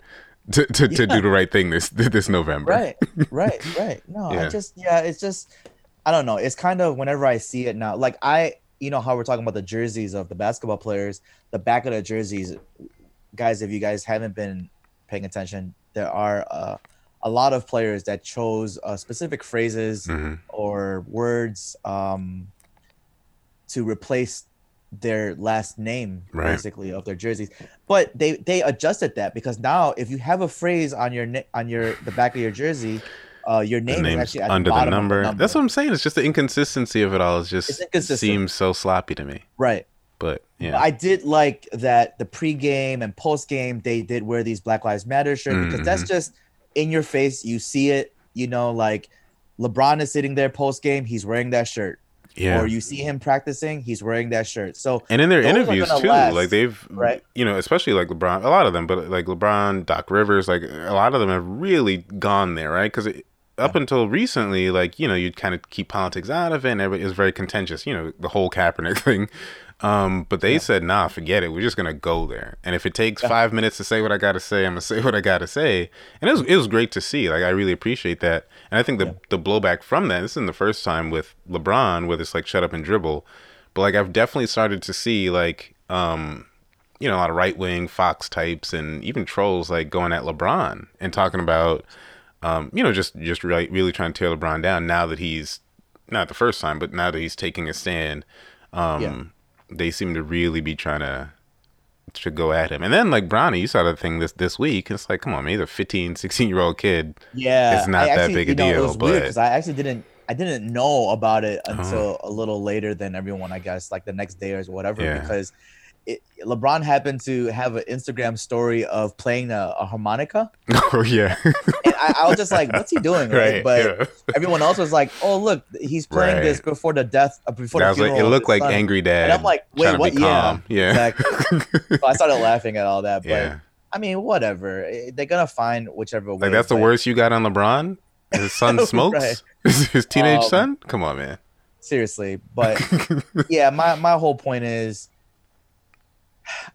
to do the right thing this November. Right. No, yeah. It's just, I don't know. It's kind of, whenever I see it now, like how we're talking about the jerseys of the basketball players, the back of the jerseys, guys, if you guys haven't been paying attention, there are a lot of players that chose specific phrases or words to replace their last name, basically, of their jerseys. But they adjusted that, because now if you have a phrase on the back of your jersey, your name is actually at under the number. That's what I'm saying. It's just the inconsistency of it all. It just seems so sloppy to me. Right. But yeah, I did like that the pregame and postgame they did wear these Black Lives Matter shirts, because that's just in your face. You see it. Like LeBron is sitting there postgame, he's wearing that shirt. Yeah. Or you see him practicing, he's wearing that shirt. So, and in their interviews too, like they've, especially like LeBron, a lot of them, but like LeBron, Doc Rivers, like a lot of them have really gone there, right? Because up until recently, like you'd kind of keep politics out of it, and everybody was very contentious. The whole Kaepernick thing. But they said, nah, forget it. We're just gonna go there, and if it takes 5 minutes to say what I gotta say, I'm gonna say what I gotta say. And it was great to see. Like, I really appreciate that, and I think the blowback from that. This isn't the first time with LeBron where it's like shut up and dribble, but like I've definitely started to see like a lot of right wing Fox types and even trolls like going at LeBron and talking about just really trying to tear LeBron down now that he's not the first time, but now that he's taking a stand. They seem to really be trying to go at him. And then like Bronny, you saw the thing this week. It's like, come on, man, he's a 15, 16-year-old kid. Yeah. It's not that big a deal. It was weird because I actually didn't know about it until a little later than everyone, I guess, like the next day or whatever, because LeBron happened to have an Instagram story of playing a harmonica. Oh, yeah. And I was just like, what's he doing? Right. But everyone else was like, oh, look, he's playing this before the death, before the funeral. It looked like son. Angry Dad. And I'm like, wait, what? Yeah. Exactly. So I started laughing at all that. But I mean, whatever. They're going to find whichever way. Like, that's the worst you got on LeBron? His son smokes? His teenage son? Come on, man. Seriously. But yeah, my whole point is,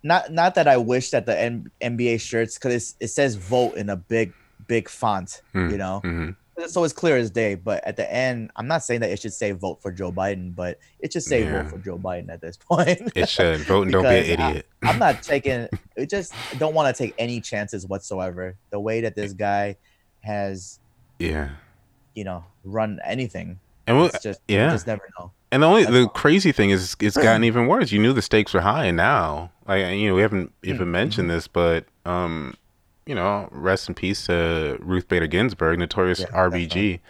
not that I wish that the NBA shirts, because it says vote in a big font, it's always clear as day. But at the end, I'm not saying that it should say vote for Joe Biden, but it should say vote for Joe Biden at this point. It should. Vote and don't be an idiot. I'm not taking it. Just don't want to take any chances whatsoever. The way that this guy has, you know, run anything. And we'll, you just never know. And the only crazy thing is it's gotten even worse. You knew the stakes were high, and now, like, you know, we haven't even mentioned this, but you know, rest in peace to Ruth Bader Ginsburg, notorious RBG,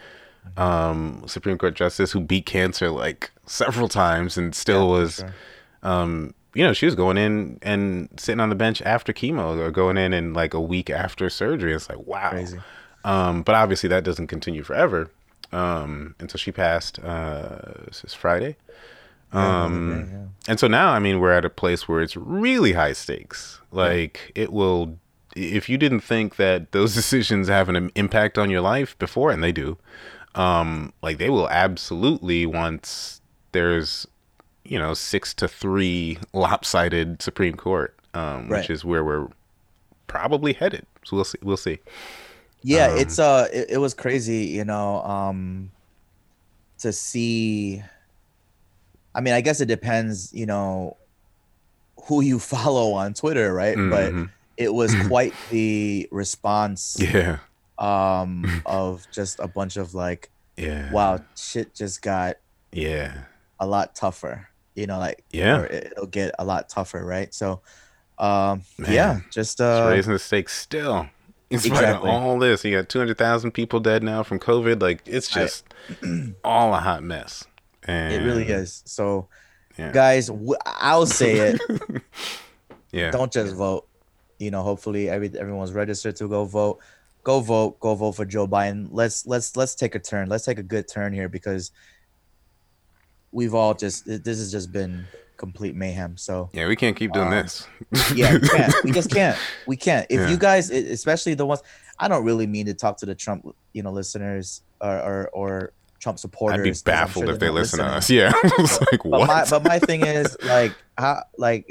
Supreme Court Justice who beat cancer like several times and still was, you know, she was going in and sitting on the bench after chemo or going in and like a week after surgery. It's like, wow. Crazy. But obviously that doesn't continue forever. And so she passed, this is Friday. And so now, I mean, we're at a place where it's really high stakes. Like it will, if you didn't think that those decisions have an impact on your life before, and they do, like they will absolutely once there's, you know, 6-3 lopsided Supreme Court, which is where we're probably headed. So we'll see, Yeah, it's it was crazy, you know, to see. I mean, I guess it depends, you know, who you follow on Twitter, right? Mm-hmm. But it was quite the response, of just a bunch of like, wow, shit just got a lot tougher, you know, like or it'll get a lot tougher, right? So, just it's raising the stakes still. Exactly. All this, you got 200,000 people dead now from COVID. Like it's just all a hot mess. And it really is. So, guys, I'll say it. Don't just vote. You know, hopefully everyone's registered to go vote. Go vote. Go vote for Joe Biden. Let's take a turn. Let's take a good turn here because we've all just this has just been complete mayhem. So we can't keep doing this. We just can't. If you guys, especially the ones, I don't really mean to talk to the Trump, you know, listeners or Trump supporters. I'd be baffled if they listen to us. I was like, what? But my thing is like, how, like,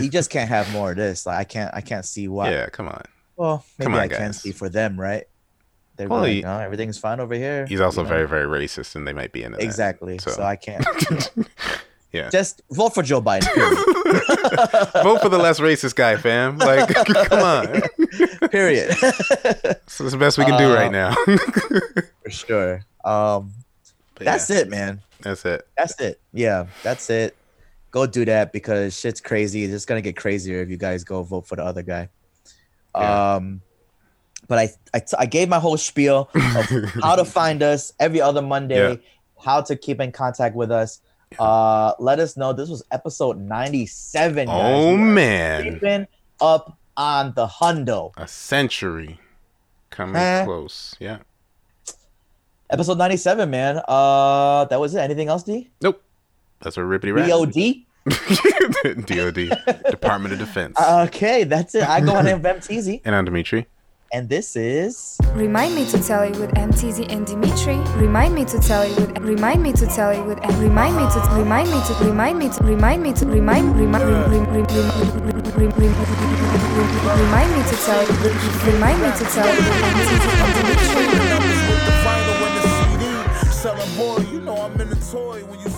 you just can't have more of this. Like, I can't see why. Yeah, come on. Well, maybe I can see for them, right? They're like, you know, everything's fine over here. He's also very, very racist, and they might be in it. Exactly. So I can't. Just vote for Joe Biden. Vote for the less racist guy, fam. Like, come on. Period. So it's the best we can do right now. For sure. That's it, man. That's it. Yeah, that's it. Go do that because shit's crazy. It's just gonna get crazier if you guys go vote for the other guy. Yeah. But I gave my whole spiel of how to find us every other Monday, how to keep in contact with us. Let us know. This was episode 97. Guys. Oh, man. Keeping up on the hundo. A century coming close. Yeah. Episode 97, man. That was it. Anything else, D? Nope. That's a rippity rap. B.O.D.? DOD. Department of Defense. Okay, that's it. I go on MTZ. And I'm Dimitri. And this is Remind Me to Tell You with MTZ and Dimitri. Remind me to tell you with MTZ and Dimitri.